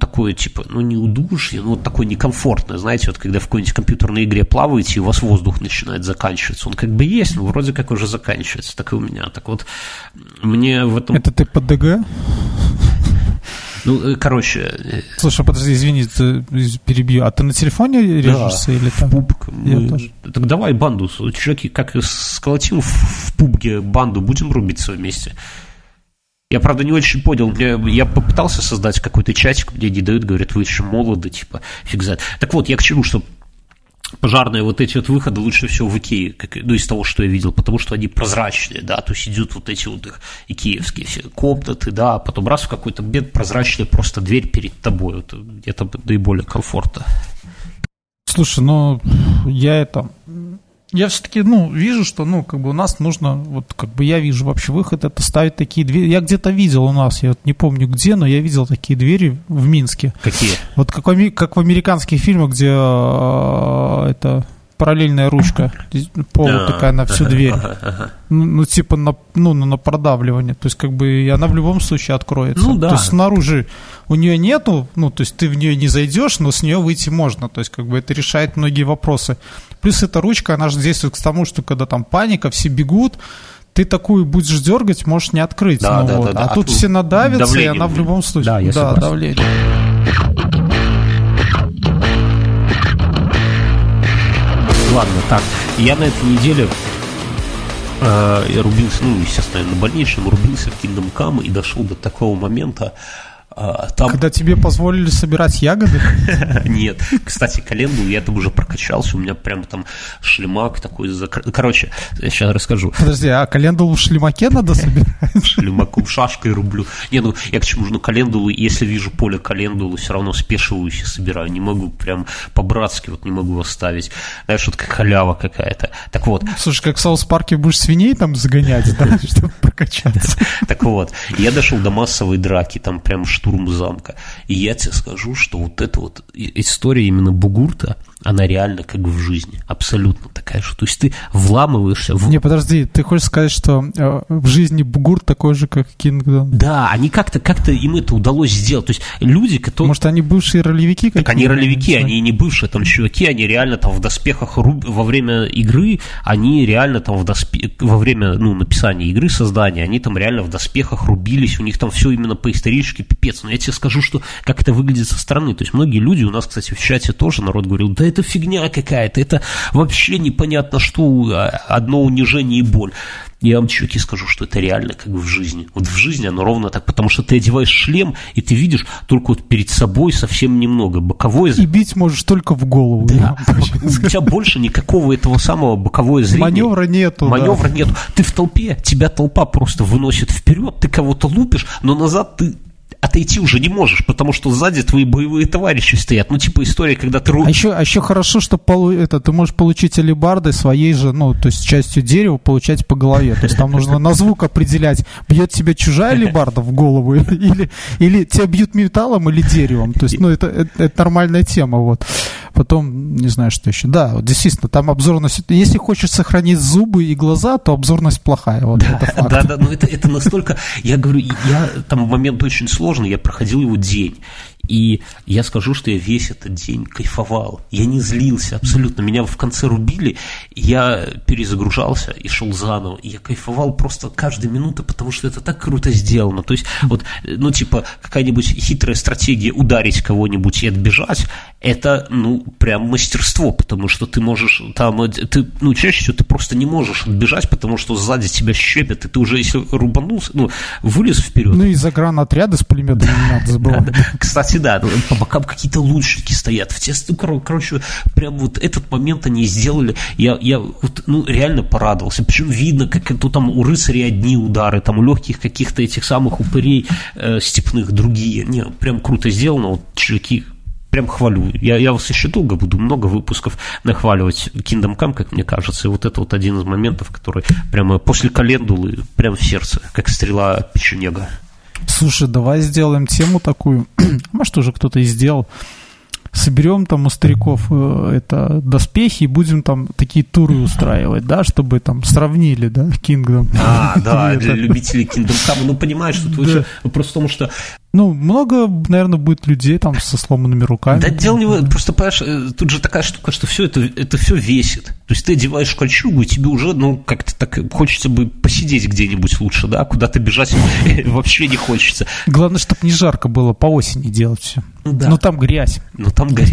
такое, типа, не удушье, такое некомфортное, знаете, когда в какой-нибудь компьютерной игре плаваете, и у вас воздух начинает заканчиваться. Он как бы есть, но вроде как уже заканчивается, так и у меня. Так вот, мне в этом... Это ты под ДГ? Короче... Слушай, подожди, извини, перебью. А ты на телефоне режешься или там? Да, в пубг. Так давай банду. Чуваки, как сколотим в пубге банду, будем рубиться вместе. Я, правда, не очень понял. Я попытался создать какой-то чатик, мне не дают, говорят, вы еще молоды, фиг знает. Так вот, я к чему, что пожарные эти выходы лучше всего в Икее, из того, что я видел, потому что они прозрачные, да, то есть идут эти их икеевские все комнаты, да, а потом раз в какой-то момент прозрачная просто дверь перед тобой, где-то наиболее комфортно. Слушай, я все-таки, вижу, что, у нас нужно, я вижу вообще выход, это ставить такие двери. Я где-то видел у нас, я не помню где, но я видел такие двери в Минске. Какие? Как в американских фильмах, где это параллельная ручка, такая на всю дверь. На продавливание. То есть, и она в любом случае откроется. То есть, снаружи у нее нету, то есть, ты в нее не зайдешь, но с нее выйти можно. То есть, это решает многие вопросы. Плюс эта ручка, она же действует к тому, что когда там паника, все бегут, ты такую будешь дергать, можешь не открыть. Да, ну да, вот. Да, да. А тут все надавятся, давление, и она в любом случае... Да, я согласен. Давление. Ладно, так, я на этой неделе... Я рубился, ну, естественно, на больничном, рубился в Kingdom Come и дошел до такого момента, там... Когда тебе позволили собирать ягоды? Нет, кстати, коленду я там уже прокачался, у меня прям там шлемак такой, короче, я сейчас расскажу. Подожди, а календулу в шлемаке надо собирать? Шлемаком, шашкой рублю. Не, ну я к чему же, ну календулу, если вижу поле календулу, все равно спешиваюсь и собираю, не могу прям по-братски, вот не могу оставить. Знаешь, вот как халява какая-то. Так вот. Слушай, как в Саус Парке будешь свиней там загонять, да, чтобы прокачаться. Так вот, я дошел до массовой драки, там прям штурм замка. И я тебе скажу, что вот эта вот история именно бугурта, она реально как бы в жизни. Абсолютно такая же. То есть ты вламываешься в... Не, подожди, ты хочешь сказать, что в жизни бугурт такой же, как Kingdom? Да, они как-то им это удалось сделать. То есть люди, которые... Может, они бывшие ролевики? Так они ролевики, они не бывшие там чуваки, они реально там в доспехах во время игры, они реально там во время, ну, написания игры, создания, они там реально в доспехах рубились, у них там все именно по-исторически пипец. Но я тебе скажу, что как это выглядит со стороны. То есть многие люди, у нас, кстати, в чате тоже народ говорил, да это фигня какая-то, это вообще непонятно что, одно унижение и боль. Я вам, чуваки, скажу, что это реально как бы в жизни. Вот в жизни оно ровно так, потому что ты одеваешь шлем, и ты видишь только вот перед собой совсем немного. Боковое... И бить можешь только в голову. Да. У тебя больше никакого этого самого боковое зрение. Маневра нету. Маневра да. нету. Ты в толпе, тебя толпа просто выносит вперед, ты кого-то лупишь, но назад ты... отойти уже не можешь, потому что сзади твои боевые товарищи стоят. Ну, типа история, когда ты... А еще хорошо, что ты можешь получить алебарды своей же, ну, то есть частью дерева получать по голове. То есть там нужно на звук определять, бьет тебя чужая алебарда в голову или тебя бьют металлом или деревом. То есть, ну, это нормальная тема, вот. Потом, не знаю, что еще. Да, вот, действительно, там обзорность... Если хочешь сохранить зубы и глаза, то обзорность плохая. Вот, да, это факт. Да, но это настолько... Я говорю, я там в момент очень сложный, я проходил его день. И я скажу, что я весь этот день кайфовал. Я не злился абсолютно. Меня в конце рубили, я перезагружался и шел заново. И я кайфовал просто каждую минуту, потому что это так круто сделано. То есть, вот, ну, типа, какая-нибудь хитрая стратегия ударить кого-нибудь и отбежать, это, ну, прям мастерство, потому что ты можешь там, ты, ну, чаще всего ты просто не можешь отбежать, потому что сзади тебя щепят, и ты уже, если рубанулся, ну, вылез вперед. Ну, и загранотряды с пулеметами не надо забывать. Кстати, да, по бокам какие-то лучники стоят. Короче, прям вот этот момент они сделали. Я вот, ну, реально порадовался. Причем видно, как то там у рыцарей одни удары, там у легких каких-то этих самых упырей степных другие. Не, прям круто сделано. Вот, чуваки, прям хвалю. Я вас еще долго буду много выпусков нахваливать Kingdom Come, как мне кажется. И вот это вот один из моментов, который прямо после календулы прям в сердце, как стрела печенега. Слушай, давай сделаем тему такую, может, уже кто-то и сделал. Соберем там у стариков это, доспехи и будем там такие туры устраивать, да, чтобы там сравнили, да, Kingdom. А, да, для любителей Kingdom Come. Ну, понимаешь, что тут уже вопрос в том, что... Ну, много, наверное, будет людей там со сломанными руками. Да, дело не в этом. Просто, понимаешь, тут же такая штука, что все это все весит. То есть ты одеваешь кольчугу, и тебе уже, ну, как-то так хочется бы посидеть где-нибудь лучше, да, куда-то бежать вообще не хочется. Главное, чтобы не жарко было, по осени делать все. Ну, да. Но там грязь. Ну, там грязь.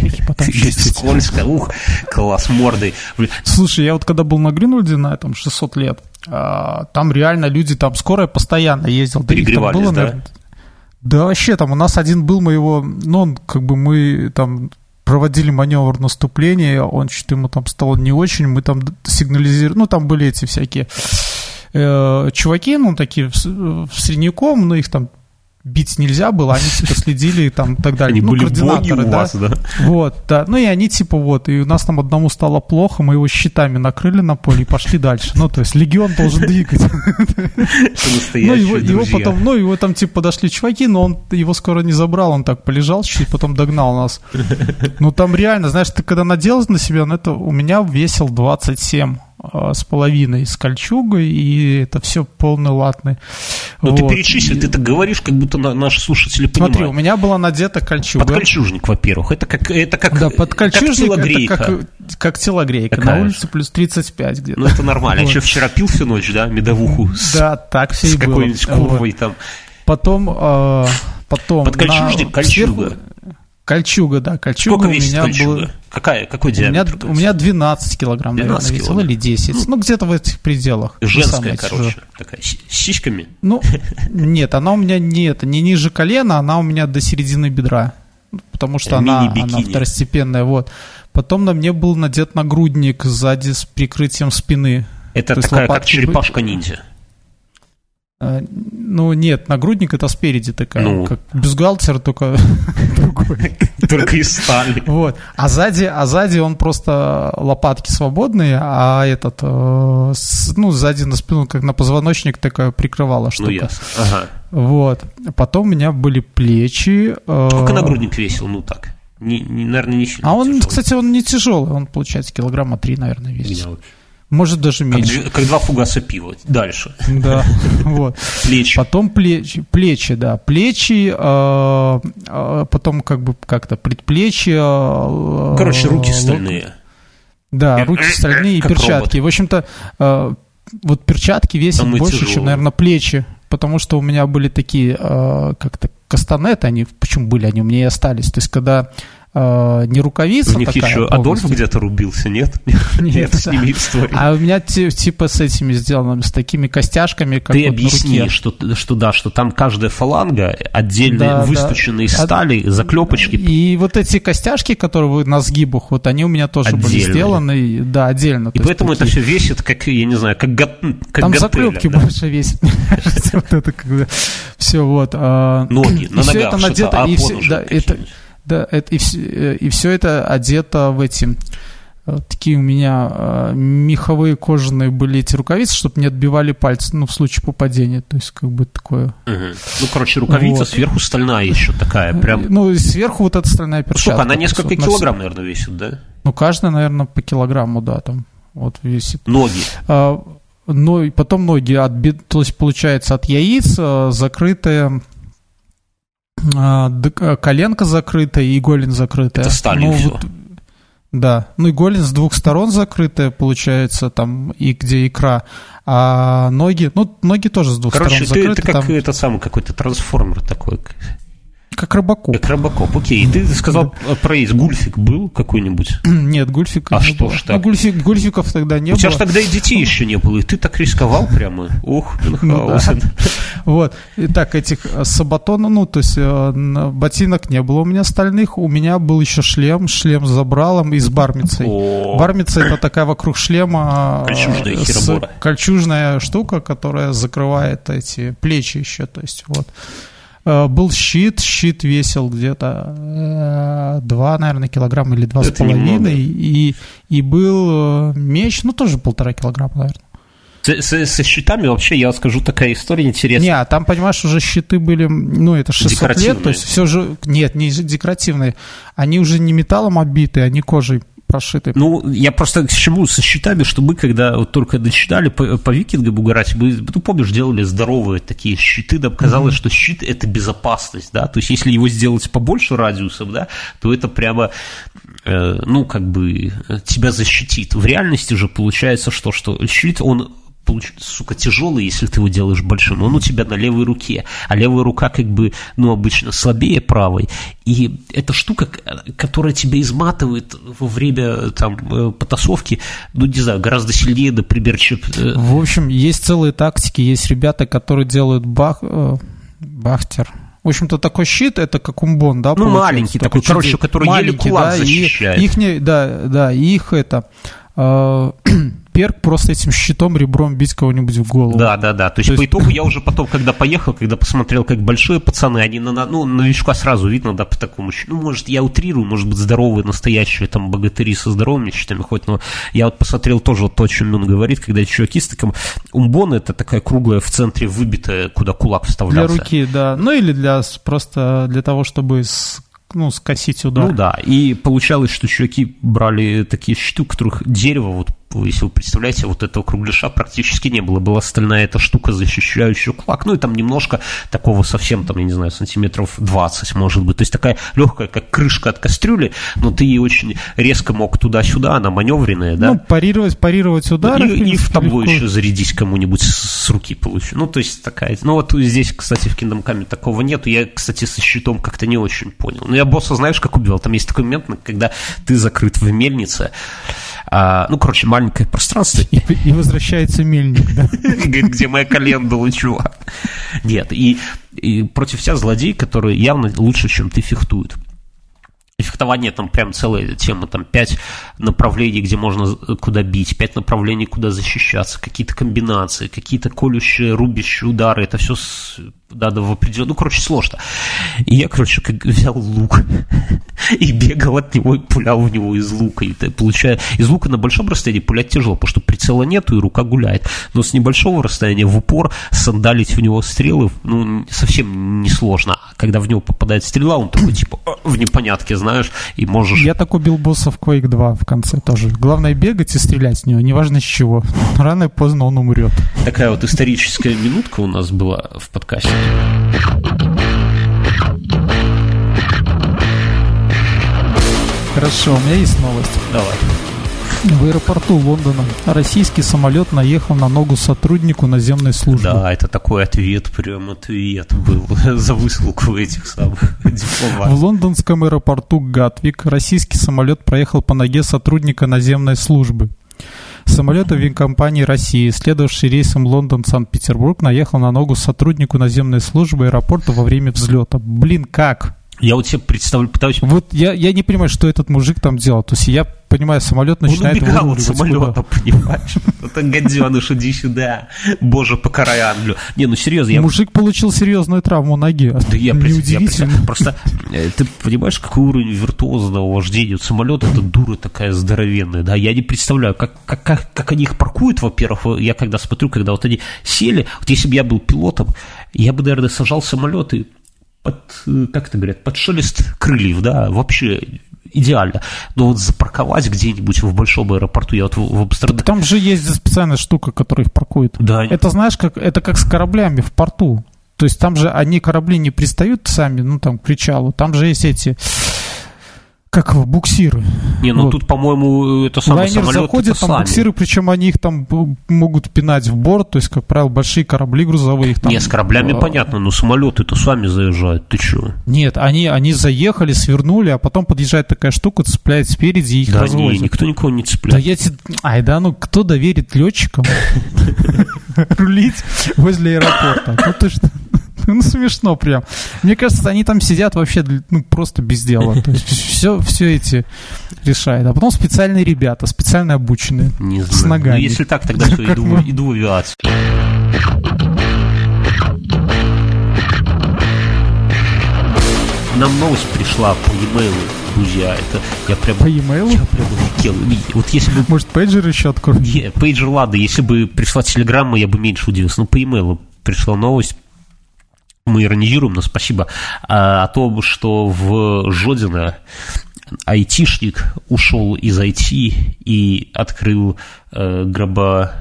Скользко, ух, класс, мордой. Слушай, я вот когда был на Грюнвальде на этом 600 лет, там реально люди, там скорая постоянно ездила. Перегревались, было, да? Наверное, да вообще, там у нас один был, мы его, ну, он, как бы мы там проводили маневр наступления, он что-то ему там стало не очень, мы там сигнализировали, ну, там были эти всякие чуваки, ну, такие средняком, но их там бить нельзя было, они типа следили и там так далее. Они ну, были координаторы, да? Вас, да? Вот, да. Ну и они типа вот, и у нас там одному стало плохо, мы его щитами накрыли на поле и пошли дальше. Ну, то есть легион должен двигать. Ну, его потом, ну, его там типа подошли чуваки, но он его скоро не забрал, он так полежал, чуть потом догнал нас. Ну, там реально, знаешь, ты когда надел на себя, ну, это у меня весил 27. с половиной с кольчугой, и это все полный латный. Но вот. Ты перечислил, ты так говоришь, как будто наши слушатели понимают. Смотри, у меня была надета кольчуга. Подкольчужник, во-первых. Это как, да, подкольчужник, как телогрейка. Это как телогрейка. Такая на улице же. Плюс 35 где-то. Ну, это нормально. Вот. А что, вчера пил всю ночь, да, медовуху? Да, так все и было. С какой-нибудь курвой там. Потом подкольчужник, кольчуга. Кольчуга, да, кольчуга. Сколько весит кольчуга? Было... Какой диаметр? У меня 12 килограмм, наверное, весила, или 10. Ну, где-то в этих пределах. Женская, короче, такая, с сиськами? Ну, нет, она у меня не ниже колена, она у меня до середины бедра, потому что она второстепенная, вот. Потом на мне был надет нагрудник сзади с прикрытием спины. Это такая, как черепашка-ниндзя. Ну, нет, нагрудник это спереди такая, ну. Как бюстгальтер, только другой. Только из стали. Вот. А сзади он просто лопатки свободные, а этот, ну, сзади на спину, как на позвоночник, такая прикрывала штука. Ну, ясно. Ага. Вот. Потом у меня были плечи. Сколько нагрудник весил? Ну, так. Наверное, не сильно. А он, тяжелый. Кстати, он не тяжелый. Он, получается, 3 килограмма, наверное, весит. Может, даже меньше. Как 2 фугаса пива. Дальше. Да, вот. Плечи. Потом плечи, да. Плечи, потом как-то предплечья. Короче, руки стальные. Да, руки стальные и перчатки. Робот. В общем-то, вот перчатки весят больше, чем, наверное, плечи. Потому что у меня были такие, как-то кастанеты, они, почему были, они у меня и остались. То есть, когда... не рукавица. У них такая, еще Адольф где-то рубился, нет? Нет, с ними история. А у меня типа с этими сделано, с такими костяшками, как ты вот объясни, что там каждая фаланга отдельно выстученные из стали, заклепочки. И вот эти костяшки, которые на сгибах, вот они у меня тоже отдельно были сделаны, да, отдельно. И поэтому такие... это все весит, как, я не знаю, как готель. Там заклепки, да? Больше весят, мне кажется, вот это когда... Все, вот. Ноги, на ногах что-то, да, это, и все это одето в эти... Такие у меня меховые, кожаные были эти рукавицы, чтобы не отбивали пальцы, ну, в случае попадения. То есть, как бы такое... Угу. Ну, короче, рукавица вот. Сверху стальная еще такая, прям... Ну, сверху вот эта стальная перчатка. Сколько? Она несколько килограмм, наверное, весит, да? Ну, каждая, наверное, по килограмму, да, там, вот весит. Ноги? Ну, и потом ноги, то есть, получается, от яиц закрытые... коленка закрытая и голень закрытая. Это сталь, ну, все. Вот, да, ну и голень с двух сторон закрытая, получается, там, и где икра. А ноги, ну, ноги тоже с двух сторон закрыты. Короче, ты как там... этот самый какой-то трансформер такой. Как Робокоп. Как Робокоп, окей. И ты сказал про есть. Гульфик был какой-нибудь? Нет, Гульфика не было. А что ж так? Ну, Гульфиков тогда не было. У тебя же тогда и детей еще не было, и ты так рисковал прямо. Ух, Мюнхгаузен. Вот. И так, этих сабатонов, ну, то есть ботинок не было у меня стальных. У меня был еще шлем с забралом и с бармицей. Бармица – это такая вокруг шлема кольчужная штука, которая закрывает эти плечи еще, то есть вот. Был щит весил где-то 2, наверное, килограмма или 2,5, и был меч, ну, тоже 1,5 килограмма, наверное. Со щитами вообще, я скажу, такая история интересная. Не, а там, понимаешь, уже щиты были, ну, это 600 лет, то есть все же, нет, не декоративные, они уже не металлом оббиты, они кожей. Прошитый. Ну, я просто к чему со щитами, что мы, когда вот только начинали по викингам угорать, мы, ну, помнишь, делали здоровые такие щиты, нам казалось, что щит – это безопасность, да, то есть если его сделать побольше радиусом, да, то это прямо, ну, как бы тебя защитит. В реальности же получается, что щит, он, сука, тяжелый, если ты его делаешь большим, он у тебя на левой руке, а левая рука как бы, ну, обычно слабее правой, и эта штука, которая тебя изматывает во время там потасовки, ну, не знаю, гораздо сильнее, например, чем... В общем, есть целые тактики, есть ребята, которые делают бахтер. В общем-то, такой щит, это как умбон, да? Ну, маленький такой, короче, который еле кулак, да, защищает. Перк просто этим щитом, ребром бить кого-нибудь в голову. Да. То есть по итогу я уже потом, когда поехал, когда посмотрел, как большие пацаны, они новичка сразу видно, да, по такому щиту. Ну, может, я утрирую, может быть, здоровые, настоящие там богатыри со здоровыми щитами хоть, но я вот посмотрел тоже вот то, о чем он говорит, когда чуваки с таким умбон, это такая круглая в центре выбитая, куда кулак вставлялся. Для руки, да. Ну, или просто для того, чтобы... Ну, скосить удар. Ну да, и получалось, что чуваки брали такие щиты, у которых дерево вот если вы представляете, вот этого кругляша практически не было. Была стальная эта штука, защищающая кулак. Ну и там немножко такого совсем, там, я не знаю, сантиметров 20, может быть. То есть такая легкая, как крышка от кастрюли, но ты ее очень резко мог туда-сюда, она маневренная, да? Ну, парировать удары. И в табло еще зарядить кому-нибудь с руки получу. Ну, то есть такая... Ну, вот здесь, кстати, в Kingdom Come такого нету. Я, кстати, со щитом как-то не очень понял. Но я босса, знаешь, как убивал? Там есть такой момент, когда ты закрыт в мельнице. Ну, короче, маленькое пространство. И возвращается мельник, да? Говорит, где моя календула, чувак? Нет, и против тебя злодей, который явно лучше, чем ты, фехтует. Фехтование там прям целая тема, там 5 направлений, где можно куда бить, 5 направлений, куда защищаться, какие-то комбинации, какие-то колющие, рубящие удары, это все надо в определенном... Ну, короче, сложно. И я, короче, взял лук и бегал от него и пулял в него из лука. И получая... Из лука на большом расстоянии пулять тяжело, потому что прицела нету и рука гуляет. Но с небольшого расстояния в упор сандалить в него стрелы, ну, совсем несложно. А когда в него попадает стрела, он такой, типа, в непонятке, знаешь, и можешь... Я так убил босса в Quake 2 в конце тоже. Главное бегать и стрелять с него, неважно с чего. Рано и поздно он умрет. Такая вот историческая минутка у нас была в подкасте. Хорошо, у меня есть новость. Давай. В аэропорту Лондона российский самолет наехал на ногу сотруднику наземной службы. Да, это такой ответ, прям ответ был за высылку этих самых дипломатов. В лондонском аэропорту Гатвик российский самолет проехал по ноге сотрудника наземной службы. Самолет авиакомпании России, следовавший рейсом Лондон-Санкт-Петербург, наехал на ногу сотруднику наземной службы аэропорта во время взлета. Блин, как? Я вот себе представляю, пытаюсь... Вот я не понимаю, что этот мужик там делал. То есть я понимаю, самолет начинает... Он убегал от самолета, понимаешь? Вот так, гаденыш, иди сюда. Боже, покарай Англию. Не, ну серьезно, я... Мужик получил серьезную травму ноги. Да я представляю. Просто ты понимаешь, какой уровень виртуозного вождения самолета? Это дура такая здоровенная, да? Я не представляю, как они их паркуют, во-первых. Я когда смотрю, когда вот они сели... Вот если бы я был пилотом, я бы, наверное, сажал самолет и... как это говорят, под шелест крыльев, да, вообще идеально. Но вот запарковать где-нибудь в большом аэропорту, я вот в Амстердаме... Там же есть специальная штука, которая их паркует. Да. Это, знаешь, это как с кораблями в порту. То есть там же они, корабли, не пристают сами, ну, там, к причалу. Там же есть эти... Как его, буксиры. Не, ну вот. Тут, по-моему, это самое самолет. Лайнер заходит, там сами. Буксиры, причем они их там могут пинать в борт, то есть, как правило, большие корабли грузовые. Их там... Не, с кораблями понятно, но самолеты-то сами заезжают, ты чего? Нет, они заехали, свернули, а потом подъезжает такая штука, цепляет спереди и их развозят. Да не, никто никого не цепляет. Да я тебе... Ай, да ну, кто доверит летчикам рулить возле аэропорта? Ну ты что... Ну, смешно прям. Мне кажется, они там сидят вообще просто без дела. То есть все эти решают. А потом специальные ребята, специально обученные. Не знаю. С ногами. Ну, если так, тогда все, иду в авиацию. Нам новость пришла по e-mail, друзья. Это я прям... По e-mail? Я прям офигел. Вот если бы... Может, пейджер еще откроем? Не, пейджер, ладно. Если бы пришла телеграмма, я бы меньше удивился. Но по e-mail пришла новость. Мы иронизируем, но спасибо, о том, что в Жодино айтишник ушел из IT и открыл похоронное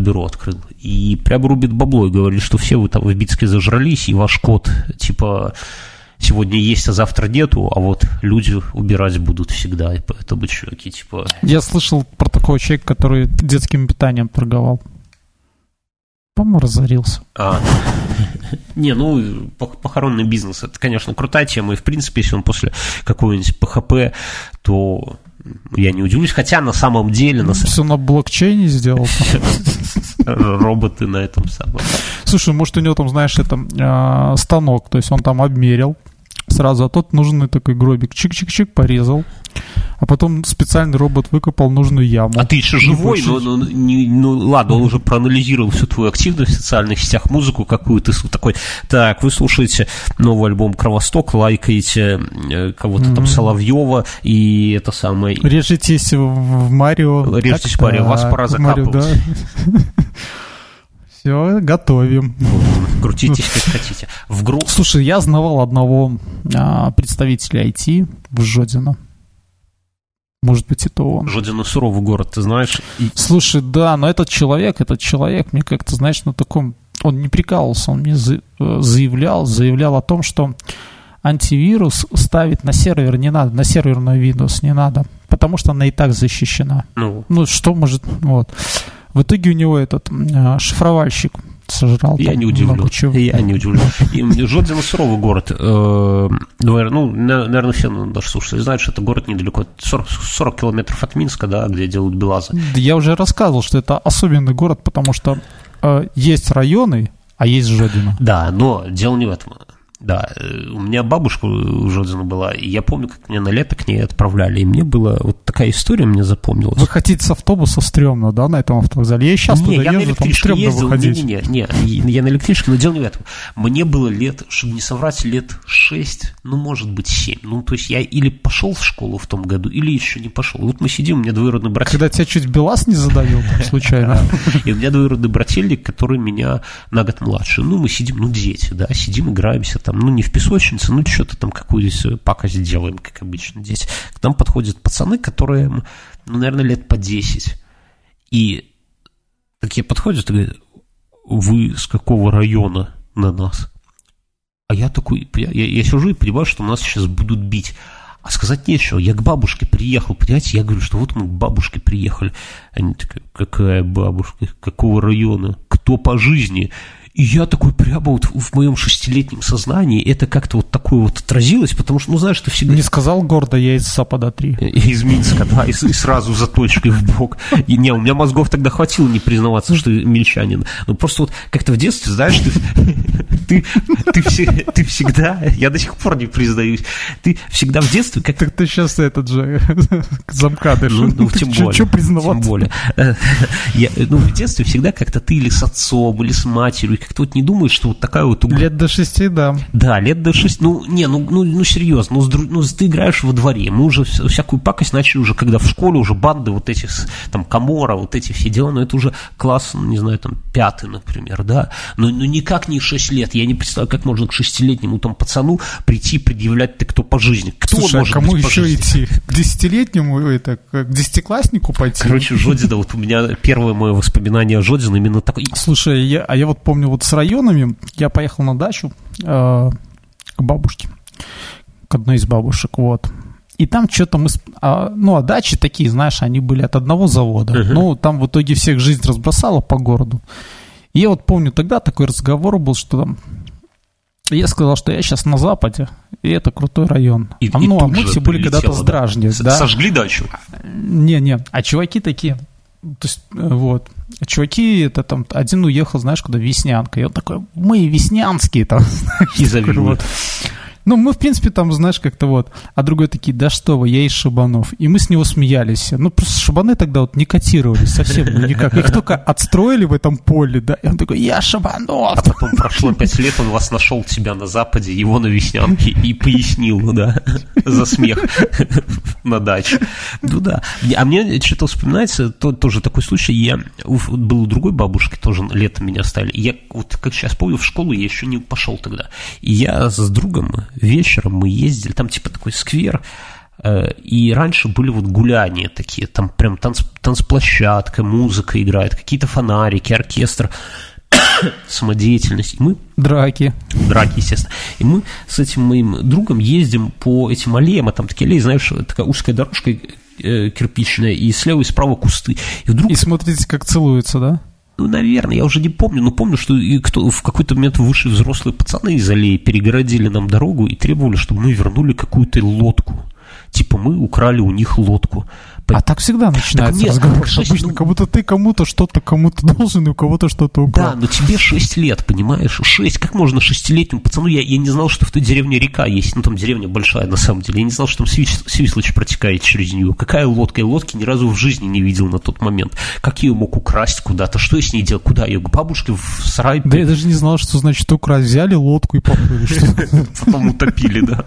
бюро открыл. И прям рубит бабло и говорит, что все вы там в Битске зажрались, и ваш код, типа, сегодня есть, а завтра нету, а вот люди убирать будут всегда. И поэтому, чуваки, типа... Я слышал про такого человека, который детским питанием торговал. По-моему, разорился. Не, ну, похоронный бизнес, это, конечно, крутая тема, и, в принципе, если он после какого-нибудь ПХП, то я не удивлюсь, хотя на самом деле... Все на блокчейне сделал. Роботы на этом самом. Слушай, может, у него там, знаешь, это станок, то есть он там обмерил сразу, а тот нужный такой гробик, чик-чик-чик, порезал. А потом специальный робот выкопал нужную яму. А ты еще живой, ладно, он уже проанализировал всю твою активность в социальных сетях, музыку какую-то такой. Так, вы слушаете новый альбом «Кровосток», лайкаете кого-то там Соловьева и это самое. Режетесь в Марио. Режетесь в Марио, вас пора закапывать. Все, готовим. Крутитесь, как хотите. Слушай, я знавал одного представителя IT в Жодино. Может быть, это он. Жодино суровый город, ты знаешь. Слушай, да, но этот человек, мне как-то, знаешь, на таком... Он не прикалывался, он мне заявлял о том, что антивирус ставить на сервер не надо, на серверную Windows не надо, потому что она и так защищена. Ну что может... Вот. В итоге у него этот шифровальщик сожрал. Я не удивлюсь. Жодино суровый город. Наверное, все наши слушатели знают, что это город недалеко. 40 километров от Минска, да, где делают Белазы. Я уже рассказывал, что это особенный город, потому что есть районы, а есть Жодино. Да, но дело не в этом. Да, у меня бабушка у Жодина была, и я помню, как меня на лето к ней отправляли, и мне была вот такая история, мне запомнилась. Вы хотите с автобуса стрёмно, да, на этом автовокзале? Я сейчас туда езжу, там стрёмно выходить. Не, я на электричке, но дело не в этом. Мне было лет, чтобы не соврать, лет 6, ну, может быть, 7. Ну, то есть я или пошел в школу в том году, или еще не пошел. Вот мы сидим, у меня двоюродный брат. Когда тебя чуть Белаз не задавил, случайно. И у меня двоюродный брательник, который меня на год младше. Ну, мы сидим, дети, да, сидим, играемся там, не в песочнице, что-то там какую-то пакость делаем, как обычно здесь. К нам подходят пацаны, которые, наверное, лет по 10. И такие подходят и говорят: вы с какого района на нас? А я такой, я сижу и понимаю, что нас сейчас будут бить. А сказать нечего. Я к бабушке приехал, понимаете? Я говорю, что вот мы к бабушке приехали. Они такие: какая бабушка? Какого района? Кто по жизни? И я такой прямо вот в моем 6-летнем сознании это как-то вот такое вот отразилось, потому что, знаешь, ты всегда... Не сказал гордо, я из Запада 3. Из Минска, да, и сразу за точкой в бок. Не, у меня мозгов тогда хватило не признаваться, что мельчанин. Ну, просто вот как-то в детстве, знаешь, ты всегда... Я до сих пор не признаюсь. Ты всегда в детстве... как так ты сейчас этот же замкадыш. Ну, тем более. Что признаваться? Тем более. В детстве всегда как-то ты или с отцом, или с матерью... Как-то вот не думаешь, что вот такая вот... Лет до 6, да. Да, лет до 6. Серьезно, ты играешь во дворе. Мы уже всякую пакость начали уже, когда в школе уже банды вот эти, там, Камора, вот эти все дела, но это уже класс, не знаю, там, 5, например, да. Но никак не 6 лет. Я не представляю, как можно к 6-летнему там пацану прийти и предъявлять, ты кто по жизни. Кто Слушай, может а кому быть еще по жизни? Идти? К 10-летнему, к 10-класснику пойти? Короче, Жодино, вот у меня первое мое воспоминание о Жодино именно такое. Слушай, я вот помню, вот с районами я поехал на дачу к бабушке, к одной из бабушек, вот. И там что-то мы... а дачи такие, знаешь, они были от одного завода. Uh-huh. Там в итоге всех жизнь разбросала по городу. И я вот помню тогда такой разговор был, что там... Я сказал, что я сейчас на Западе, и это крутой район. А мы все были когда-то с Дражни. Да? Сожгли дачу? Не. А чуваки такие... То есть, вот. Чуваки, это там один уехал, знаешь, куда, Веснянка. И он такой: мы веснянские там. Изобилие. Мы, в принципе, там, знаешь, как-то вот. А другой такие: да что вы, я из Шабанов. И мы с него смеялись. Просто Шабаны тогда вот не котировались совсем никак. Их только отстроили в этом поле, да. И он такой: я Шабанов. А потом прошло 5 лет, он вас нашел, тебя на Западе, его на Веснянке, и пояснил, да, за смех на даче. Ну да. А мне что-то вспоминается, тоже такой случай. Я был у другой бабушки, тоже летом меня оставили. Я вот, как сейчас помню, в школу я еще не пошел тогда. И я с другом... Вечером мы ездили, там типа такой сквер, и раньше были вот гуляния такие, там прям танцплощадка, музыка играет, какие-то фонарики, оркестр, самодеятельность. И мы... Драки, естественно. И мы с этим моим другом ездим по этим аллеям, а там такие аллеи, знаешь, такая узкая дорожка кирпичная, и слева и справа кусты. И вдруг... И смотрите, как целуются, да? Наверное, я уже не помню, но помню, что в какой-то момент вышли взрослые пацаны из аллеи, перегородили нам дорогу и требовали, чтобы мы вернули какую-то лодку. Типа мы украли у них лодку. А так всегда начинается разговор. Обычно, как будто ты кому-то что-то кому-то должен, и у кого-то что-то украл. Да, но тебе 6 лет, понимаешь? 6. Как можно 6-летнему пацану? Я не знал, что в той деревне река есть. Там деревня большая, на самом деле. Я не знал, что там Свислочь протекает через нее. Какая лодка? Я лодки ни разу в жизни не видел на тот момент. Как я ее мог украсть куда-то? Что я с ней делал? Куда? Я к бабушке в сарай? Да я даже не знал, что значит украсть. Взяли лодку и поплыли. Потом утопили, да.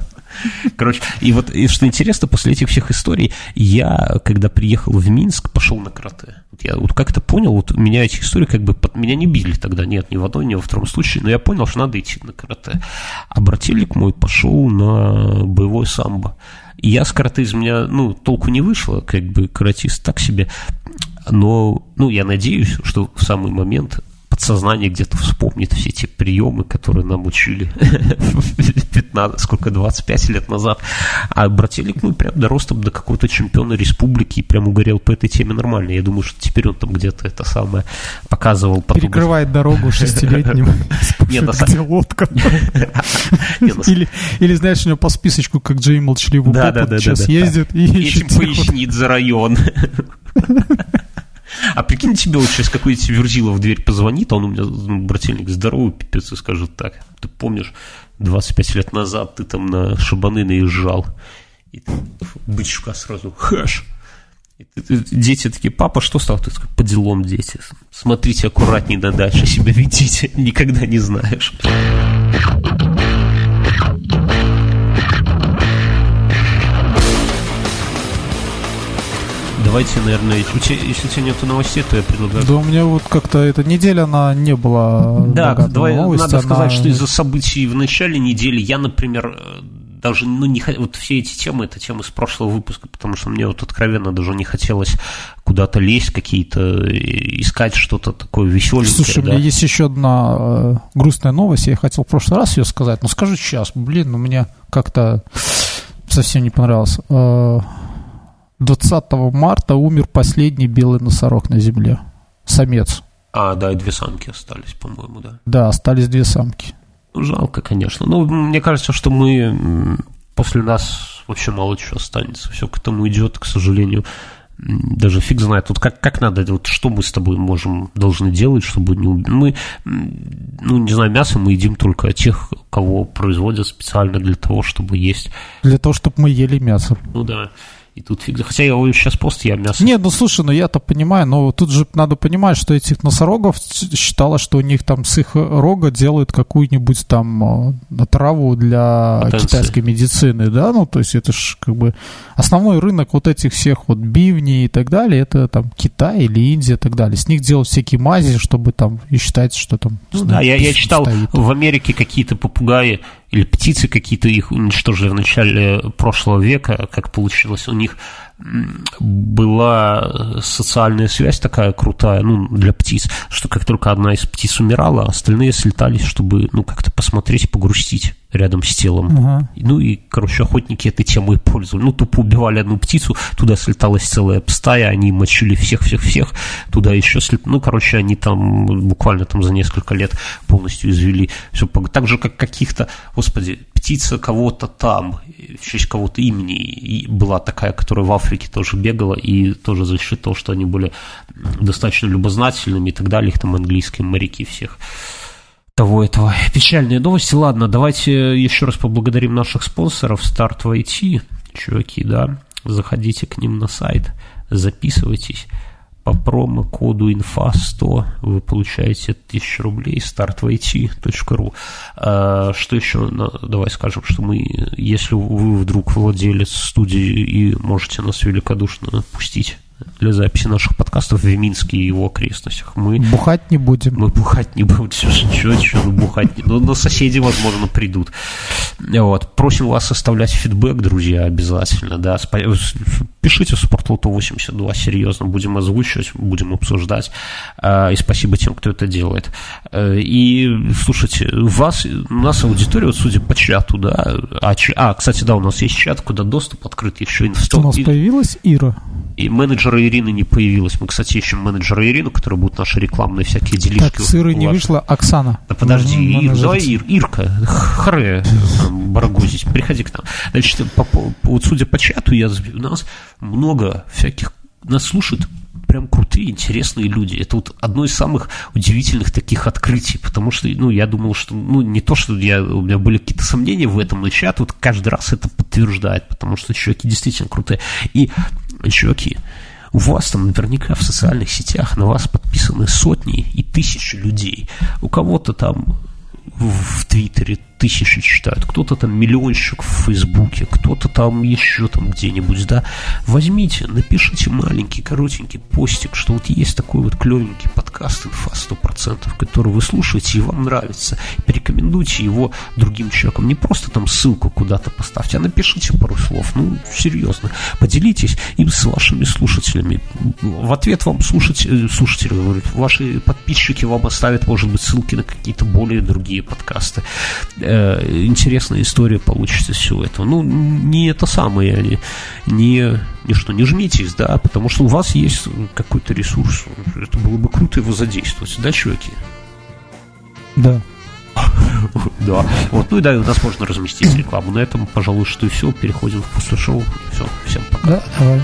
Короче, и вот что интересно, после этих всех историй я, когда приехал в Минск, пошел на карате. Я вот как-то понял, вот меня эти истории как бы... Меня не били тогда, нет, ни в одной, ни во втором случае, но я понял, что надо идти на карате. А брательник мой пошел на боевое самбо. Я с карты из меня, толку не вышло, как бы каратист так себе. Но, я надеюсь, что в самый момент подсознание где-то вспомнит все те приемы, которые нам учили 25 лет назад. А брателик, прям доростом до какого-то чемпиона республики и прям угорел по этой теме нормально. Я думаю, что теперь он там где-то это самое показывал. Перекрывает дорогу шестилетним. Где лодка. Или, знаешь, у него по списочку, как Джей Молчаливый Поп, сейчас ездит и ищет. Этим пояснит за район. А прикинь, тебе вот сейчас какой-нибудь Верзилов в дверь позвонит, а он у меня, брательник, здоровый, пипец, и скажет так: ты помнишь, 25 лет назад ты там на шабаны наезжал, и ты, бычка сразу, хэш. И дети такие: папа, что стало? Ты такой: по делам, дети, смотрите аккуратнее на дальше, себя ведите, никогда не знаешь. Давайте, наверное, если у тебя нет новостей, то я предлагаю... Да, у меня вот как-то эта неделя, она не была... Да, надо сказать, что из-за событий в начале недели я, например, даже не хотел... Вот все эти темы, это темы с прошлого выпуска, потому что мне вот откровенно даже не хотелось куда-то лезть, какие-то искать что-то такое веселенькое. Слушай, да? У меня есть еще одна грустная новость, я хотел в прошлый раз ее сказать, но скажу сейчас, у меня как-то совсем не понравилось... 20 марта умер последний белый носорог на земле. Самец. А, да, и две самки остались, по-моему, да. Да, остались две самки. Жалко, конечно. Мне кажется, что после нас вообще мало чего останется. Все к этому идет, к сожалению. Даже фиг знает. Вот как надо, вот что мы с тобой должны делать, чтобы не убить. Мы, не знаю, мясо мы едим только тех, кого производят специально для того, чтобы есть. Для того, чтобы мы ели мясо. Да. И тут фиг... Хотя я сейчас пост, я мясо... Нет, слушай, я-то понимаю, но тут же надо понимать, что этих носорогов считалось, что у них там с их рога делают какую-нибудь там траву для китайской медицины, да, то есть это ж основной рынок вот этих всех бивней и так далее, это там Китай или Индия и так далее, с них делают всякие мази, чтобы там, и считать, что там... Я читал, в Америке какие-то попугаи или птицы какие-то их уничтожили в начале прошлого века, как получилось, у них была социальная связь такая крутая, для птиц, что как только одна из птиц умирала, остальные слетались, чтобы, как-то посмотреть, погрустить рядом с телом. Ага. Охотники этой темой пользовались. Тупо убивали одну птицу, туда слеталась целая стая, они мочили всех-всех-всех, туда еще слетали. Они там буквально там за несколько лет полностью извели. Все так же, как каких-то, птица кого-то там, в честь кого-то имени, и была такая, которая в Африке тоже бегала, и тоже за счет того, что они были достаточно любознательными и так далее, их там английские моряки всех... Этого. Печальные новости. Ладно, давайте еще раз поблагодарим наших спонсоров. Старт в IT, чуваки, да. Заходите к ним на сайт, записывайтесь. По промокоду infa100 вы получаете 1000 рублей. Старт в IT.ру. Что еще? Давай скажем, что если вы вдруг владелец студии и можете нас великодушно пустить для записи наших подкастов в Минске и его окрестностях. Мы бухать не будем. Мы бухать не будем. Чего бухать не будем. Но соседи, возможно, придут. Просим вас оставлять фидбэк, друзья, обязательно. Да. Пишите в Спортлото 82, серьезно. Будем озвучивать, будем обсуждать. И спасибо тем, кто это делает. И, слушайте, у нас аудитория, судя по чату, да. Кстати, да, у нас есть чат, куда доступ открыт. Еще инфо. У нас появилась Ира. И менеджера Ирины не появилось. Мы, кстати, ищем менеджера Ирину, которая будет наши рекламные всякие делишки. Так, с Иры не вышла Оксана. Да подожди, давай Ирка, хрэ, барагузить, приходи к нам. Значит, судя по чату, у нас много всяких... Нас слушают прям крутые, интересные люди. Это одно из самых удивительных таких открытий, потому что, я думал, что, не то, что у меня были какие-то сомнения в этом, но чат каждый раз это подтверждает, потому что чуваки действительно крутые. И, чуваки, у вас там наверняка в социальных сетях на вас подписаны сотни и тысячи людей. У кого-то там в Твиттере тысячи читают, кто-то там миллионщик в Фейсбуке, кто-то там еще там где-нибудь, да. Возьмите, напишите маленький, коротенький постик, что вот есть такой вот клевенький подкаст «Инфа 100%», который вы слушаете и вам нравится. Порекомендуйте его другим человеком. Не просто там ссылку куда-то поставьте, а напишите пару слов. Ну, серьезно. Поделитесь им с вашими слушателями. В ответ вам слушатели говорят, ваши подписчики вам оставят, может быть, ссылки на какие-то более другие подкасты. Интересная история получится из всего этого. Ну, не это самое, не жмитесь, да, потому что у вас есть какой-то ресурс. Это было бы круто его задействовать, да, чуваки? Да. Да. Вот, ну и да, у нас можно разместить рекламу. На этом, пожалуй, что и все. Переходим в после шоу. Все, всем пока. Да, давай.